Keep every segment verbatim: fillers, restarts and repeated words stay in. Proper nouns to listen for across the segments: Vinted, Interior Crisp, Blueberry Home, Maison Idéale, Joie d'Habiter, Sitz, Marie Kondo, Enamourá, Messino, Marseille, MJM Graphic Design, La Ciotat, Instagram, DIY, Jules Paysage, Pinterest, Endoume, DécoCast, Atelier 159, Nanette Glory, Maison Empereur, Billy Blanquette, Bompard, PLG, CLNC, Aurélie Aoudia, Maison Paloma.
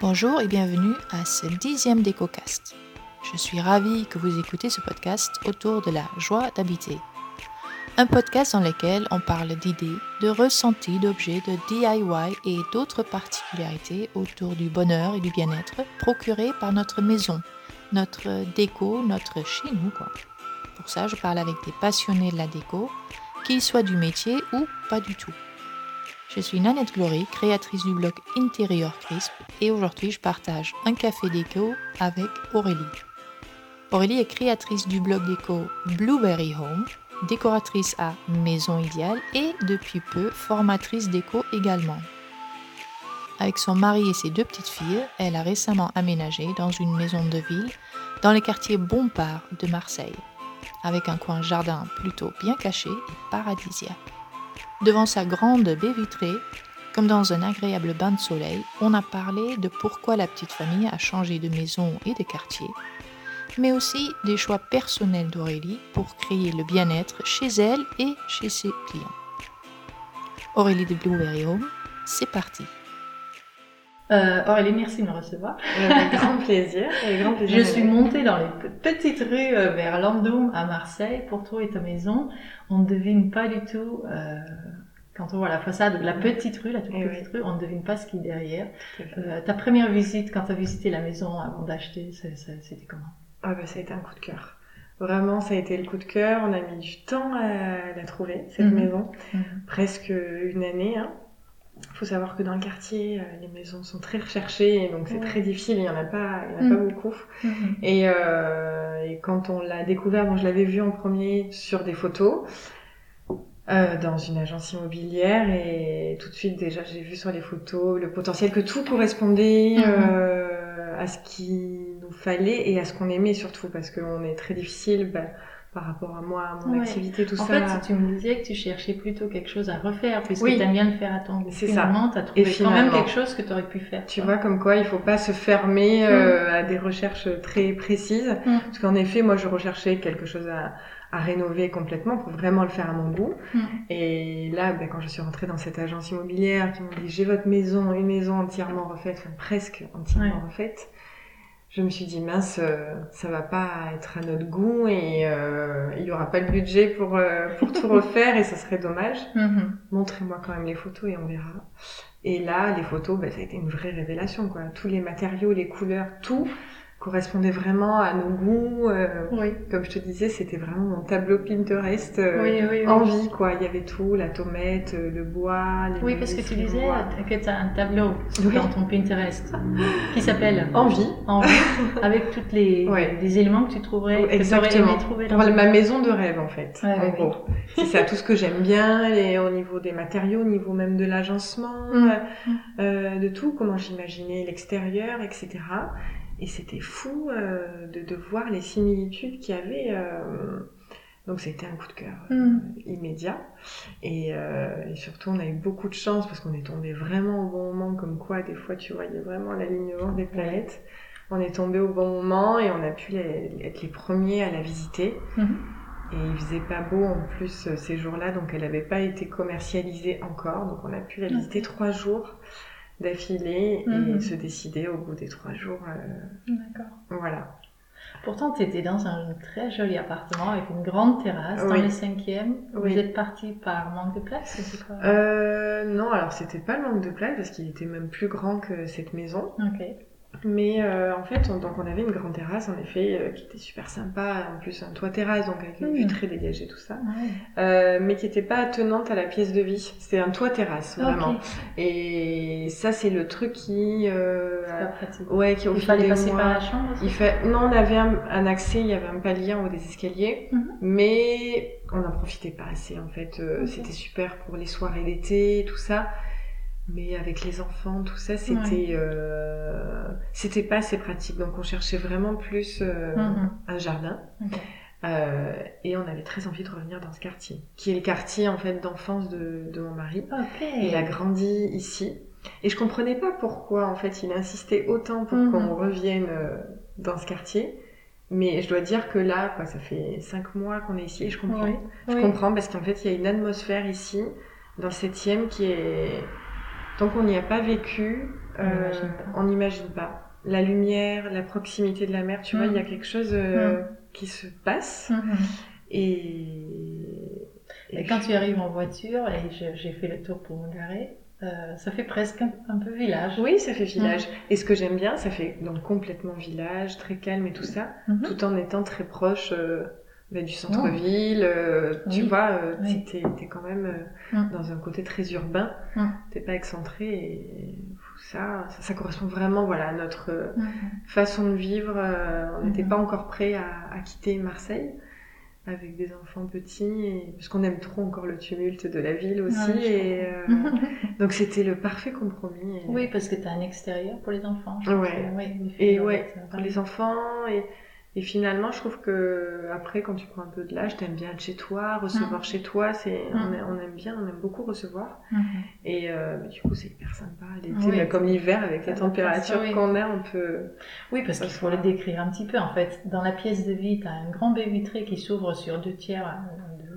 Bonjour et bienvenue à ce dixième DécoCast. Je suis ravie que vous écoutez ce podcast autour de la joie d'habiter. Un podcast dans lequel on parle d'idées, de ressentis, d'objets, de D I Y et d'autres particularités autour du bonheur et du bien-être procurés par notre maison, notre déco, notre chez nous, quoi. Pour ça, je parle avec des passionnés de la déco, qu'ils soient du métier ou pas du tout. Je suis Nanette Glory, créatrice du blog Interior Crisp, et aujourd'hui je partage un café déco avec Aurélie. Aurélie est créatrice du blog déco Blueberry Home, décoratrice à Maison Idéale et depuis peu formatrice déco également. Avec son mari et ses deux petites filles, elle a récemment aménagé dans une maison de ville dans le quartier Bompard de Marseille, avec un coin jardin plutôt bien caché et paradisiaque. Devant sa grande baie vitrée, comme dans un agréable bain de soleil, on a parlé de pourquoi la petite famille a changé de maison et de quartier, mais aussi des choix personnels d'Aurélie pour créer le bien-être chez elle et chez ses clients. Aurélie de Blueberry Home, c'est parti. Euh, Aurélie, merci de me recevoir. Avec grand plaisir. Avec grand plaisir. Je suis montée dans les petites rues vers l'Endoume à Marseille pour trouver ta maison. On ne devine pas du tout, euh, quand on voit la façade, la petite rue, la toute Et petite oui. rue, on ne devine pas ce qu'il y a derrière. Euh, ta première visite, quand tu as visité la maison avant d'acheter, c'est, c'est, c'était comment? Ah bah, ça a été un coup de cœur. Vraiment, ça a été le coup de cœur. On a mis du temps à la trouver, cette mmh. maison. Mmh. Presque une année, hein. Il faut savoir que dans le quartier, les maisons sont très recherchées, et donc c'est ouais. très difficile, il n'y en a pas, il y en a mmh. pas beaucoup. Mmh. Et, euh, et quand on l'a découvert, bon, je l'avais vu en premier sur des photos, euh, dans une agence immobilière, et tout de suite déjà j'ai vu sur les photos le potentiel que tout correspondait mmh. euh, à ce qu'il nous fallait et à ce qu'on aimait surtout, parce qu'on est très difficile... Bah, par rapport à moi, à mon ouais. activité, tout en ça. En fait, si tu me disais que tu cherchais plutôt quelque chose à refaire, puisque oui. t'aimes bien le faire à ton goût, finalement, t'as trouvé finalement, quand même quelque chose que t'aurais pu faire. Tu quoi. vois, comme quoi, il faut pas se fermer euh, mmh. à des recherches très précises, mmh. parce qu'en effet, moi, je recherchais quelque chose à, à rénover complètement pour vraiment le faire à mon goût. Mmh. Et là, ben, quand je suis rentrée dans cette agence immobilière, qui m'ont dit, j'ai votre maison, une maison entièrement refaite, enfin presque entièrement ouais. refaite. Je me suis dit, mince, euh, ça va pas être à notre goût et euh, il y aura pas le budget pour euh, pour tout refaire et ça serait dommage. Mm-hmm. Montrez-moi quand même les photos et on verra. Et là, les photos, bah, ça a été une vraie révélation, quoi. Tous les matériaux, les couleurs, tout correspondait vraiment à nos goûts. Euh, oui. Comme je te disais, c'était vraiment mon tableau Pinterest euh, oui, oui, oui. en vie, quoi. Il y avait tout, la tomate, le bois... Les oui, parce que tu disais que tu as un tableau oui. dans ton Pinterest qui s'appelle « Envie », avec tous les, ouais. les éléments que tu trouverais, Exactement. que tu aurais aimé trouver dans ma maison. maison de rêve, en fait, ouais, en oui. gros. C'est ça, tout ce que j'aime bien, les, au niveau des matériaux, au niveau même de l'agencement, mmh. euh, de tout, comment j'imaginais l'extérieur, et cetera Et c'était fou euh, de, de voir les similitudes qu'il y avait. Euh... Donc c'était un coup de cœur euh, mmh. immédiat. Et, euh, et surtout, on a eu beaucoup de chance parce qu'on est tombé vraiment au bon moment. Comme quoi, des fois, tu voyais vraiment l'alignement des planètes. On est tombé au bon moment et on a pu les, être les premiers à la visiter. Mmh. Et il faisait pas beau en plus ces jours-là, donc elle n'avait pas été commercialisée encore. Donc on a pu la visiter mmh. trois jours. d'affilée et mmh. se décider au bout des trois jours. Euh... D'accord. Voilà. Pourtant, tu étais dans un très joli appartement avec une grande terrasse, oui. dans les cinquièmes. Oui. Vous êtes parti par manque de place ou c'est quoi ? euh, Non, alors c'était pas le manque de place parce qu'il était même plus grand que cette maison. Ok. Mais euh, en fait, on, donc on avait une grande terrasse, en effet, euh, qui était super sympa, en plus un toit terrasse, donc avec une vue mmh. très dégagée, tout ça, ouais. euh, mais qui n'était pas attenante à la pièce de vie. C'était un toit terrasse, vraiment. Okay. Et ça, c'est le truc qui, euh, euh, ouais, qui au fil des mois, il fallait passer par la chambre. Il fait, non, on avait un, un accès, il y avait un palier en haut des escaliers, mmh. mais on n'en profitait pas assez. En fait, euh, okay. c'était super pour les soirées d'été, tout ça. Mais avec les enfants, tout ça, c'était, ouais. euh, c'était pas assez pratique. Donc, on cherchait vraiment plus euh, mm-hmm. un jardin. Okay. Euh, et on avait très envie de revenir dans ce quartier, qui est le quartier en fait d'enfance de, de mon mari. Okay. Il a grandi ici. Et je comprenais pas pourquoi en fait il insistait autant pour mm-hmm. qu'on revienne euh, dans ce quartier. Mais je dois dire que là, quoi, ça fait cinq mois qu'on est ici et je comprends. Oui. Je oui. comprends parce qu'en fait, il y a une atmosphère ici, dans le septième, qui est... Tant qu'on n'y a pas vécu, On euh, n'imagine pas. pas. La lumière, la proximité de la mer, tu mmh. vois, il y a quelque chose euh, mmh. qui se passe. Mmh. Et... et quand tu arrives en voiture, et je, j'ai fait le tour pour me garer, euh, ça fait presque un, un peu village. Oui, ça fait village. Mmh. Et ce que j'aime bien, ça fait donc complètement village, très calme et tout ça, mmh. tout en étant très proche euh, bah, du centre-ville. Euh, oui. Tu vois, euh, oui. t'es, t'es quand même euh, mmh. dans un côté très urbain. Mmh. T'es pas excentré et... Ça, ça, ça correspond vraiment voilà, à notre euh, mmh. façon de vivre. Euh, on n'était mmh. pas encore prêts à, à quitter Marseille avec des enfants petits, et, parce qu'on aime trop encore le tumulte de la ville aussi. Ouais, et, euh, donc c'était le parfait compromis. Et... oui, parce que tu as un extérieur pour les enfants. Je ouais. Que, ouais, les filles, et ouais, pour les enfants. Et, et finalement, je trouve qu'après, quand tu prends un peu de l'âge, tu aimes bien être chez toi, recevoir mmh. chez toi. C'est, mmh. on, a, on aime bien, on aime beaucoup recevoir. Mmh. Et euh, du coup, c'est hyper sympa. L'été, oui, bah, comme l'hiver, avec la température oui. qu'on a, on peut... Oui, parce qu'il faut le décrire un petit peu, en fait. Dans la pièce de vie, tu as un grand baie vitré qui s'ouvre sur deux tiers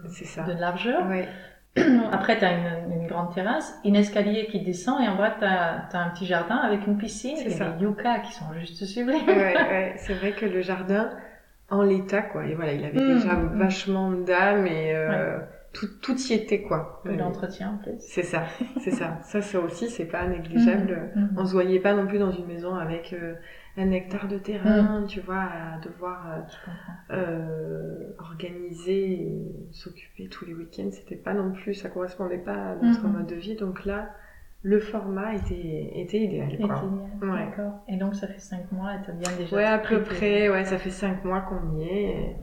de, c'est ça. de largeur. Oui. Après, tu as une, une grande terrasse, une escalier qui descend, et en bas, tu as un petit jardin avec une piscine, c'est et ça. des yuccas qui sont juste sublimes. Ouais, ouais, c'est vrai que le jardin, en l'état, quoi, et voilà, il avait mmh, déjà mmh. vachement d'âme, et euh, ouais. tout, tout y était, quoi. De l'entretien, en plus. C'est ça, c'est ça. Ça, ça aussi, c'est pas négligeable. Mmh, mmh. On se voyait pas non plus dans une maison avec... Euh, un hectare de terrain, mmh. tu vois, à devoir euh, euh, organiser et s'occuper tous les week-ends, c'était pas non plus, ça correspondait pas à notre mmh. mode de vie, donc là, le format était, était idéal, quoi. Était idéal, ouais. D'accord. Et donc, ça fait cinq mois, t'as bien déjà... Ouais, à peu près, ouais, ça fait cinq mois qu'on y est, et...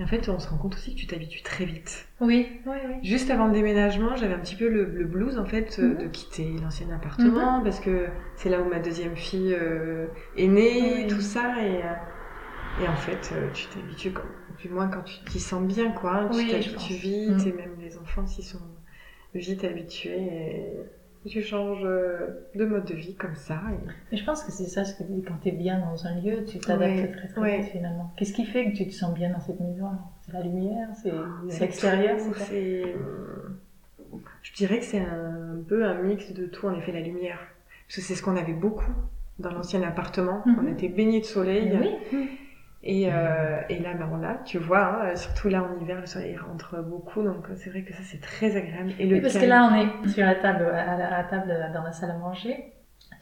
et en fait, on se rend compte aussi que tu t'habitues très vite. Oui, oui, oui. Juste avant le déménagement, j'avais un petit peu le, le blues, en fait, mm-hmm. de quitter l'ancien appartement, mm-hmm. parce que c'est là où ma deuxième fille euh, est née, oui. tout ça, et, et en fait, euh, tu t'habitues, comme, du moins quand tu t'y sens bien, quoi, tu oui, t'habitues vite, mm-hmm. et même les enfants s'y sont vite habitués, et tu changes de mode de vie comme ça. Et... mais je pense que c'est ça, ce que tu dis, quand t'es bien dans un lieu, tu t'adaptes ouais, très très ouais. vite, finalement. Qu'est-ce qui fait que tu te sens bien dans cette maison ? C'est la lumière, c'est, c'est l'extérieur, tout, c'est, c'est je dirais que c'est un peu un mix de tout, en effet, la lumière. Parce que c'est ce qu'on avait beaucoup dans l'ancien appartement. Mm-hmm. On était baignés de soleil. Oui. Et, euh, et là, ben, on l'a, tu vois, hein, surtout là, en hiver, le soleil rentre beaucoup, donc c'est vrai que ça, c'est très agréable. Et le oui, parce calme... que là, on est sur la table, à la, à la table, dans la salle à manger.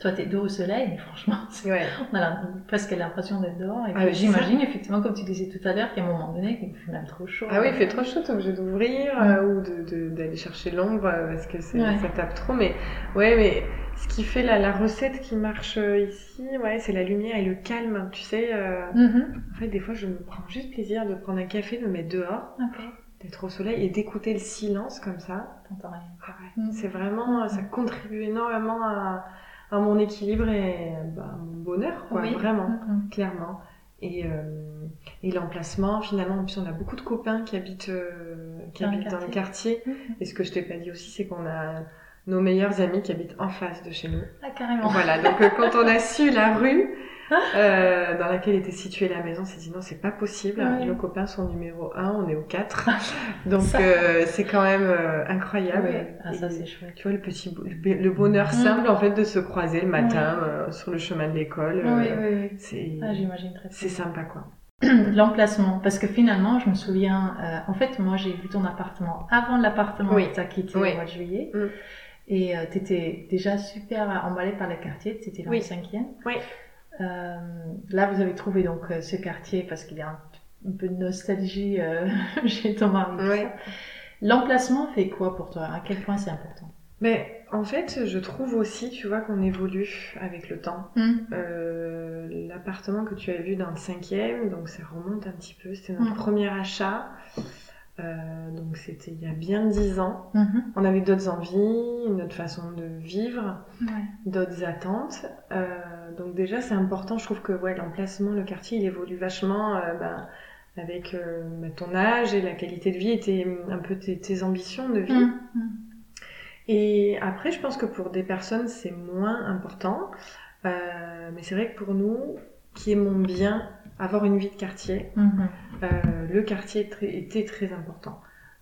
Toi, t'es dos au soleil, mais franchement, ouais. on a la, presque l'impression d'être dehors. Et ah, puis, j'imagine, ça. effectivement, comme tu disais tout à l'heure, qu'à un moment donné, il fait même trop chaud. Ah oui, il fait trop chaud, t'es obligé d'ouvrir, ouais. euh, ou de, de, d'aller chercher l'ombre, parce que c'est, ouais. ça tape trop, mais, ouais, mais, ce qui fait la, la recette qui marche ici, ouais, c'est la lumière et le calme, tu sais. Euh, mm-hmm. En fait, des fois, je me prends juste plaisir de prendre un café, de me mettre dehors, okay. d'être au soleil et d'écouter le silence comme ça. T'entends rien. Ah ouais. mm-hmm. C'est vraiment, ça contribue énormément à, à mon équilibre et bah, mon bonheur, quoi, oui. vraiment, mm-hmm. clairement. Et, euh, et l'emplacement, finalement, en plus, on a beaucoup de copains qui habitent, euh, qui dans, habitent le dans le quartier. Mm-hmm. Et ce que je t'ai pas dit aussi, c'est qu'on a... nos meilleurs amis qui habitent en face de chez nous. Ah, carrément. Voilà, donc euh, quand on a su la rue euh, dans laquelle était située la maison, on s'est dit non, c'est pas possible. Oui. Nos copains sont numéro un, on est au quatre. Donc euh, c'est quand même euh, incroyable. Oui. Ah, ça, et, c'est chouette. Tu vois, le petit le, le bonheur mmh. simple, en fait, de se croiser le matin oui. euh, sur le chemin de l'école. Oui, euh, oui, oui. C'est, ah, j'imagine très bien. C'est sympa, quoi. L'emplacement, parce que finalement, je me souviens, euh, en fait, moi, j'ai vu ton appartement avant l'appartement oui. que tu as quitté oui. au mois de juillet. Mmh. Et euh, t'étais déjà super emballée par le quartier, t'étais dans oui. le cinquième. Oui. Euh, là, vous avez trouvé donc euh, ce quartier parce qu'il y a un, un peu de nostalgie euh, chez ton mari. Oui. L'emplacement fait quoi pour toi ? À quel point c'est important ? Mais, en fait, je trouve aussi, tu vois, qu'on évolue avec le temps. Mmh. Euh, l'appartement que tu as vu dans le cinquième, donc ça remonte un petit peu, c'était notre mmh. premier achat. Euh, donc c'était il y a bien dix ans. Mm-hmm. On avait d'autres envies, une autre façon de vivre, ouais. d'autres attentes. Euh, donc déjà c'est important, je trouve que ouais, l'emplacement, le quartier, il évolue vachement euh, bah, avec euh, ton âge et la qualité de vie et tes, un peu tes, tes ambitions de vie. Mm-hmm. Et après je pense que pour des personnes c'est moins important. Euh, mais c'est vrai que pour nous, qui aimons bien avoir une vie de quartier, mmh. euh, le quartier tr- était très important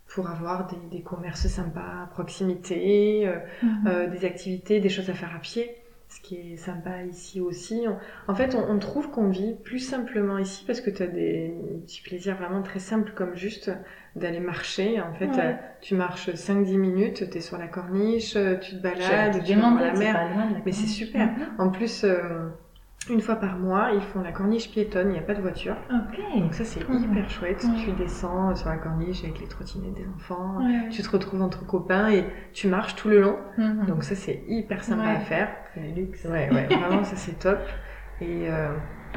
pour avoir des, des commerces sympas à proximité, euh, mmh. euh, des activités, des choses à faire à pied. ce qui est sympa ici aussi. On, en fait, on, on trouve qu'on vit plus simplement ici parce que tu as des petits plaisirs vraiment très simples comme juste d'aller marcher. En fait, ouais. tu marches cinq dix minutes, tu es sur la corniche, tu te balades, tu vas voir la mer. Loin, mais c'est super. Mm-hmm. En plus, euh, une fois par mois, ils font la corniche piétonne, il n'y a pas de voiture. Okay. Donc ça, c'est mm-hmm. hyper chouette. Mm-hmm. Tu descends sur la corniche avec les trottinettes des enfants, ouais. tu te retrouves entre copains et tu marches tout le long. Mm-hmm. Donc ça, c'est hyper sympa ouais. à faire. C'est luxe. Ouais, ouais, vraiment, ça, c'est top. Et... Euh,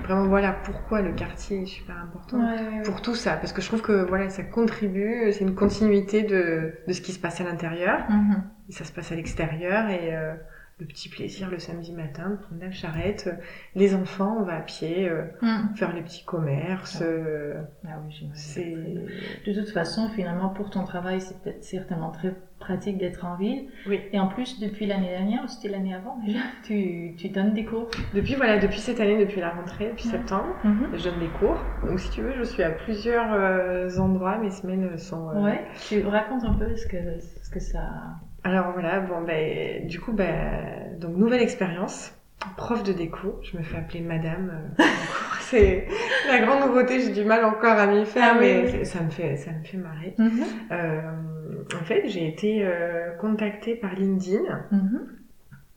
Vraiment, voilà pourquoi le quartier est super important ouais, ouais, ouais. pour tout ça. Parce que je trouve que voilà, ça contribue, c'est une continuité de, de ce qui se passe à l'intérieur. Mm-hmm. Et ça se passe à l'extérieur. Et euh, le petit plaisir le samedi matin de prendre la charrette. Les enfants, on va à pied euh, mm. faire les petits commerces. Ouais. Euh, ah oui, c'est... De toute façon, finalement, pour ton travail, c'est certainement très pratique d'être en ville. Oui. Et en plus, depuis l'année dernière, ou c'était l'année avant déjà, tu, tu donnes des cours. Depuis, voilà, depuis cette année, depuis la rentrée, depuis ouais. septembre, mm-hmm. je donne des cours. Donc si tu veux, je suis à plusieurs euh, endroits, mes semaines sont... Euh... Ouais, tu racontes un peu ce que, ce que ça... Alors voilà, bon ben, du coup, ben, donc nouvelle expérience, prof de déco, je me fais appeler madame euh, en cours, c'est la grande nouveauté, j'ai du mal encore à m'y faire, ah, mais oui. ça me fait, ça me fait marrer. Mm-hmm. Euh, En fait, j'ai été euh, contactée par LinkedIn, mm-hmm.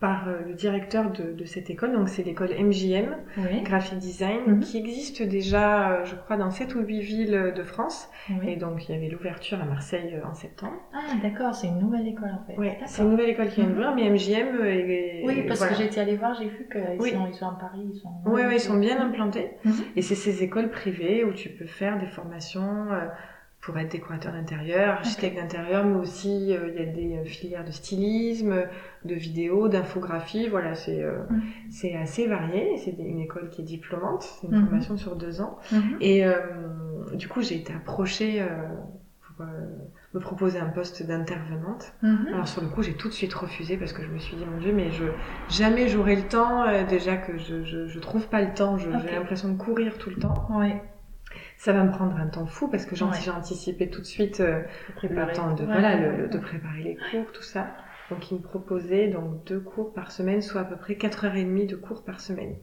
par euh, le directeur de, de cette école. Donc, c'est l'école M J M oui. Graphic Design, mm-hmm. qui existe déjà, euh, je crois, dans sept ou huit villes de France. Oui. Et donc, il y avait l'ouverture à Marseille euh, en septembre. Ah, d'accord, c'est une nouvelle école en fait. Oui, c'est une nouvelle école qui vient d'ouvrir, mais M J M... Est, oui, parce voilà. que j'ai été allée voir, j'ai vu qu'ils oui. sont, ils sont à Paris. Ils sont oui, ouais, ils sont bien implantés. Mm-hmm. Et c'est ces écoles privées où tu peux faire des formations... Euh, pour être décorateur d'intérieur, architecte okay. d'intérieur, mais aussi il euh, y a des euh, filières de stylisme, de vidéo, d'infographie, voilà, c'est, euh, mm-hmm. c'est assez varié, c'est une école qui est diplômante, c'est une mm-hmm. formation sur deux ans, mm-hmm. et euh, du coup j'ai été approchée euh, pour euh, me proposer un poste d'intervenante, mm-hmm. alors sur le coup j'ai tout de suite refusé parce que je me suis dit mon Dieu, mais je, jamais j'aurai le temps, euh, déjà que je, je, je trouve pas le temps, je, okay. j'ai l'impression de courir tout le temps, ouais. ça va me prendre un temps fou parce que genre, ouais. j'ai anticipé tout de suite euh, le temps de, ouais, voilà, ouais, le, ouais. de préparer les cours, tout ça. Donc, ils me proposaient donc, deux cours par semaine, soit à peu près quatre heures trente de cours par semaine.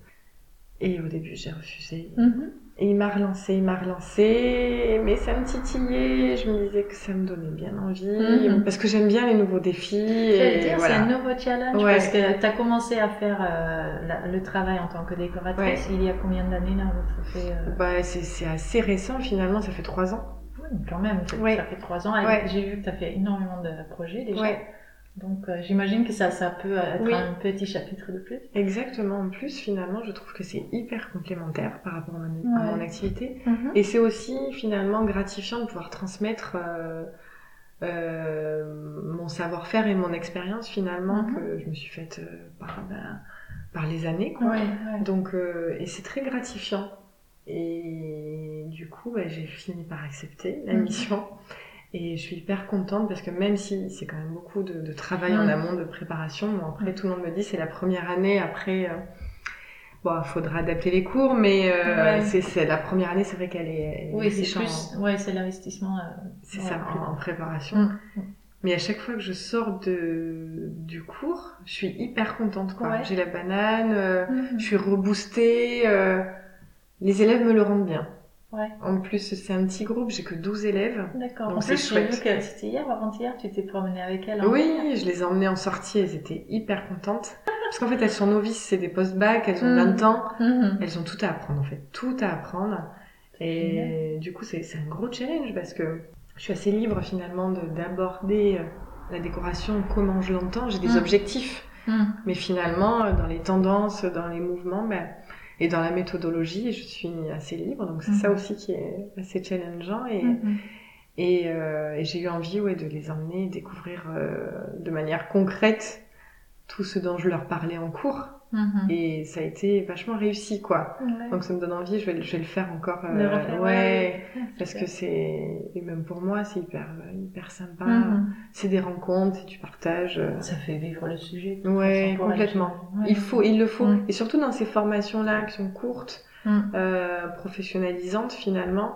Et au début, j'ai refusé. Mm-hmm. Et il m'a relancé, il m'a relancé, mais ça me titillait. Je me disais que ça me donnait bien envie, mm-hmm. parce que j'aime bien les nouveaux défis. Et dire, voilà. C'est un nouveau challenge, ouais. parce que tu as commencé à faire euh, la, le travail en tant que décoratrice ouais. il y a combien d'années là, ça fait, euh... bah, c'est, c'est assez récent finalement, ça fait trois ans. Oui, quand même, ça, ouais. ça fait trois ans. Ouais. J'ai vu que tu as fait énormément de projets déjà. Ouais. Donc euh, j'imagine que ça, ça peut être oui. un petit chapitre de plus. Exactement, en plus finalement je trouve que c'est hyper complémentaire par rapport à mon, ouais. à mon activité mm-hmm. et c'est aussi finalement gratifiant de pouvoir transmettre euh, euh, mon savoir-faire et mon expérience finalement mm-hmm. que je me suis faite euh, par, ben, par les années quoi. Ouais, ouais. Donc, euh, et c'est très gratifiant et du coup ben, j'ai fini par accepter la mm-hmm. mission. Et je suis hyper contente parce que même si c'est quand même beaucoup de, de travail mmh. en amont, de préparation, bon après mmh. tout le monde me dit c'est la première année, après, euh, bon, faudra adapter les cours, mais euh, ouais. c'est, c'est la première année, c'est vrai qu'elle est, oui, c'est plus, en... ouais, c'est l'investissement, euh, c'est ouais, ça, en, en préparation. Mmh. Mmh. Mais à chaque fois que je sors de, du cours, je suis hyper contente, quoi. Ouais. J'ai la banane, euh, mmh. je suis reboostée, euh, les élèves me le rendent bien. Ouais. En plus, c'est un petit groupe, j'ai que douze élèves. D'accord. Donc en c'est plus, chouette. J'ai vu que c'était hier, avant-hier, tu t'es promenée avec elles. Oui, hier. Je les ai emmenées en sortie, elles étaient hyper contentes. Parce qu'en fait, elles sont novices, c'est des post-bac, elles ont vingt mmh. ans. Mmh. Elles ont tout à apprendre, en fait, tout à apprendre. Et mmh. du coup, c'est, c'est un gros challenge parce que je suis assez libre finalement de, d'aborder la décoration, comment je l'entends. J'ai des mmh. objectifs. Mmh. Mais finalement, dans les tendances, dans les mouvements, ben... Et dans la méthodologie, je suis assez libre, donc c'est mmh. ça aussi qui est assez challengeant. Et, mmh. et, euh, et j'ai eu envie ouais, de les emmener découvrir euh, de manière concrète tout ce dont je leur parlais en cours. Mmh. Et ça a été vachement réussi, quoi. Mmh. Donc ça me donne envie, je vais, je vais le faire encore. Euh, le refaire, ouais, ouais. Parce que c'est... Et même pour moi, c'est hyper, hyper sympa. Mmh. C'est des rencontres, c'est du partage. Ça fait vivre le sujet. Ouais, complètement. Ouais. Il faut, il le faut. Mmh. Et surtout dans ces formations-là, qui sont courtes, mmh. euh, professionnalisantes, finalement,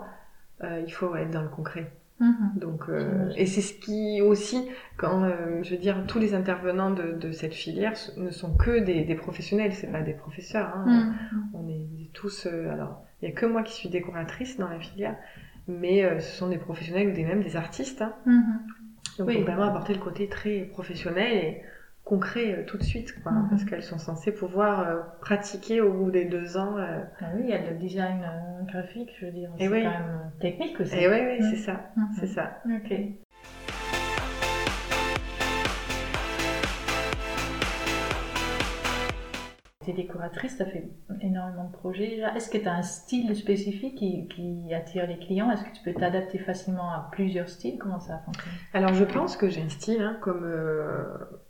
euh, il faut être dans le concret. Mmh. Donc, euh, et c'est ce qui aussi, quand euh, je veux dire, tous les intervenants de, de cette filière ne sont que des, des professionnels, c'est pas des professeurs. Hein. Mmh. On est tous. Euh, alors, il y a que moi qui suis décoratrice dans la filière, mais euh, ce sont des professionnels ou des même des artistes. Hein. Mmh. Donc, oui, vraiment apporter le côté très professionnel et concret euh, tout de suite, quoi, mmh. parce qu'elles sont censées pouvoir euh, pratiquer au bout des deux ans. Euh... Ah oui, il y a le design euh, graphique, je veux dire, et c'est oui. quand même technique aussi. Et oui, oui, mmh. c'est ça, mmh. c'est ça. Ok. T'es décoratrice, t'as fait énormément de projets. Est-ce que t'as un style spécifique qui, qui attire les clients? Est-ce que tu peux t'adapter facilement à plusieurs styles? Comment ça fonctionne? Alors, je pense que j'ai un style, hein, comme... Euh...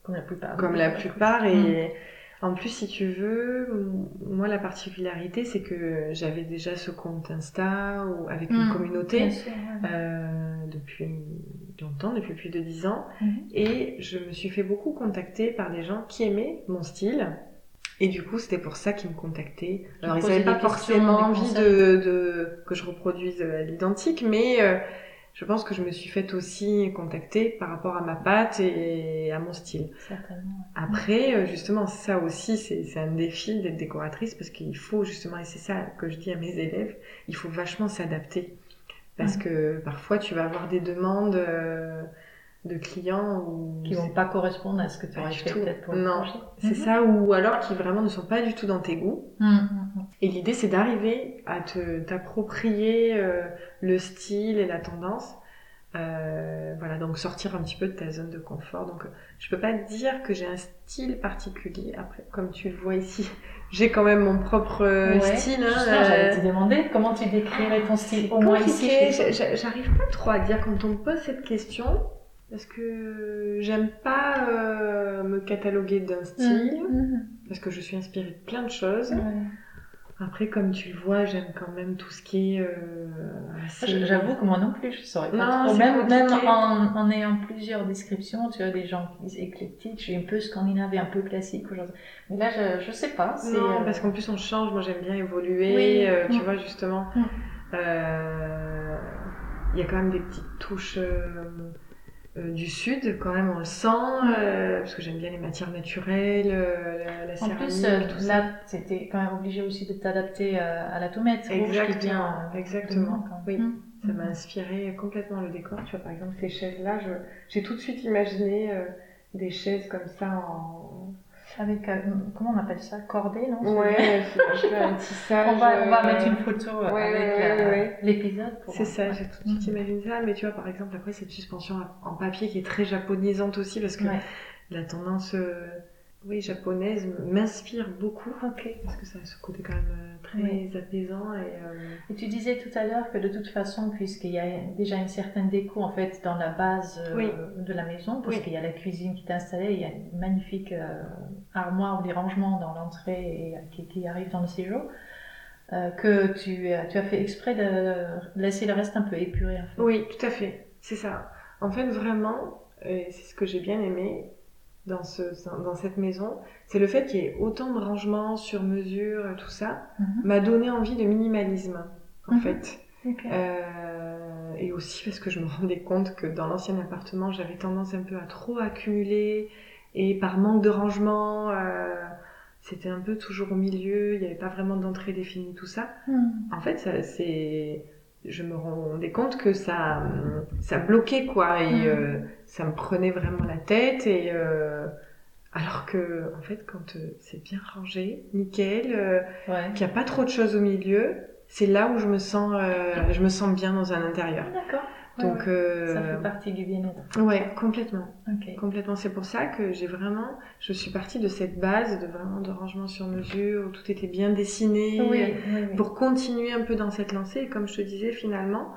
Comme la plupart. Comme la plupart, et mmh. en plus, si tu veux, moi la particularité, c'est que j'avais déjà ce compte Insta ou avec mmh. une communauté bien sûr, ouais. euh, depuis longtemps, depuis plus de dix ans, mmh. et je me suis fait beaucoup contacter par des gens qui aimaient mon style, et du coup, c'était pour ça qu'ils me contactaient. Alors, ils n'avaient pas forcément envie de, de que je reproduise à l'identique, mais euh, je pense que je me suis faite aussi contacter par rapport à ma patte et à mon style. Certainement. Après, justement, ça aussi, c'est, c'est un défi d'être décoratrice parce qu'il faut justement, et c'est ça que je dis à mes élèves, il faut vachement s'adapter. Parce mmh. que parfois, tu vas avoir des demandes euh, de clients où qui ne vont pas correspondre à ce que tu aurais fait peut-être pour le projet. Non, c'est mmh. ça, ou alors qui vraiment ne sont pas du tout dans tes goûts. Mmh. Et l'idée, c'est d'arriver à te, t'approprier euh, le style et la tendance. Euh, voilà, donc sortir un petit peu de ta zone de confort. Donc, je peux pas te dire que j'ai un style particulier. Après, comme tu le vois ici, j'ai quand même mon propre ouais, style. Hein, ça, euh... j'allais te demander comment tu décrirais ton style. Au moins ici, je... j'arrive pas trop à dire quand on me pose cette question. Parce que j'aime pas euh, me cataloguer d'un style. Mmh. Parce que je suis inspirée de plein de choses. Ouais. Après, comme tu le vois, j'aime quand même tout ce qui est... Euh, assez... J'avoue que moi non plus, je ne saurais pas non, trop. Même, même en, en ayant plusieurs descriptions, tu as des gens éclectiques, je suis un peu scandinave et un peu classique aujourd'hui. Mais là, je ne sais pas. C'est... Non, parce qu'en plus, on change. Moi, j'aime bien évoluer, oui. euh, tu mmh. vois, justement. Il mmh. euh, y a quand même des petites touches... Euh, Euh, du sud, quand même, on le sent, euh, parce que j'aime bien les matières naturelles, euh, la, la céramique, en plus, euh, tout ça. En plus, là, c'était quand même obligé aussi de t'adapter euh, à la tomate. Exactement, rouge, exactement, manque, hein. oui. Mmh. Ça m'a inspiré complètement le décor. Tu vois, par exemple, ces chaises-là, je, j'ai tout de suite imaginé euh, des chaises comme ça en... Avec, euh, comment on appelle ça? Cordée, non? Ouais, c'est un tissage. On va, on va euh, mettre une photo ouais, avec euh, ouais. l'épisode. Pour c'est ça, j'ai tout de suite imaginé ça. Mais tu vois, par exemple, après, cette suspension en papier qui est très japonisante aussi, parce que ouais. la tendance euh, oui, japonaise m'inspire beaucoup. Okay. Parce que ça a ce côté quand même très ouais. apaisant. Et, euh... et tu disais tout à l'heure que de toute façon, puisqu'il y a déjà une certaine déco, en fait, dans la base euh, oui. de la maison, parce oui. qu'il y a la cuisine qui est installée, il y a une magnifique... Euh, armoire ou des rangements dans l'entrée et qui, qui arrivent dans le séjour, euh, que tu, tu as fait exprès de laisser le reste un peu épuré. En fait. Oui, tout à fait, c'est ça. En fait, vraiment, et c'est ce que j'ai bien aimé dans, ce, dans cette maison, c'est le fait qu'il y ait autant de rangements sur mesure, tout ça, mm-hmm. m'a donné envie de minimalisme, en mm-hmm. fait. Okay. Euh, et aussi parce que je me rendais compte que dans l'ancien appartement, j'avais tendance un peu à trop accumuler. Et par manque de rangement, euh, c'était un peu toujours au milieu, il n'y avait pas vraiment d'entrée définie, tout ça. Mmh. En fait, ça, c'est... je me rendais compte que ça, ça bloquait, quoi. Et mmh. euh, ça me prenait vraiment la tête. Et, euh... alors que, en fait, quand euh, c'est bien rangé, nickel, euh, ouais. qu'il n'y a pas trop de choses au milieu, c'est là où je me sens, euh, je me sens bien dans un intérieur. D'accord. Donc, ouais, ouais. Euh... ça fait partie du bien-être. Ouais, complètement. Okay. Complètement. C'est pour ça que j'ai vraiment, je suis partie de cette base de vraiment de rangement sur mesure où tout était bien dessiné, oui, oui, oui. pour continuer un peu dans cette lancée. Et comme je te disais, finalement,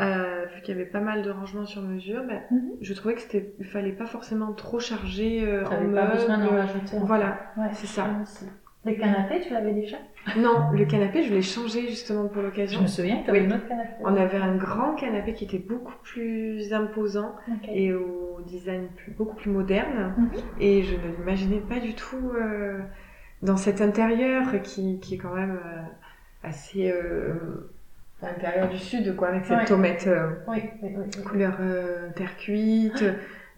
euh, vu qu'il y avait pas mal de rangements sur mesure, ben, mm-hmm. je trouvais que c'était, il fallait pas forcément trop charger euh, en meubles. Pas besoin d'en rajouter. Voilà, ouais, c'est ça. Aussi. Le canapé, tu l'avais déjà? Non, le canapé, je l'ai changé justement pour l'occasion. Je me souviens que tu avais oui. un autre canapé. On avait un grand canapé qui était beaucoup plus imposant okay. et au design plus, beaucoup plus moderne. Mm-hmm. Et je ne l'imaginais pas du tout euh, dans cet intérieur qui, qui est quand même euh, assez euh, à l'intérieur du sud, quoi, avec cette ouais. tomate euh, oui, oui, oui, oui. couleur euh, terre cuite.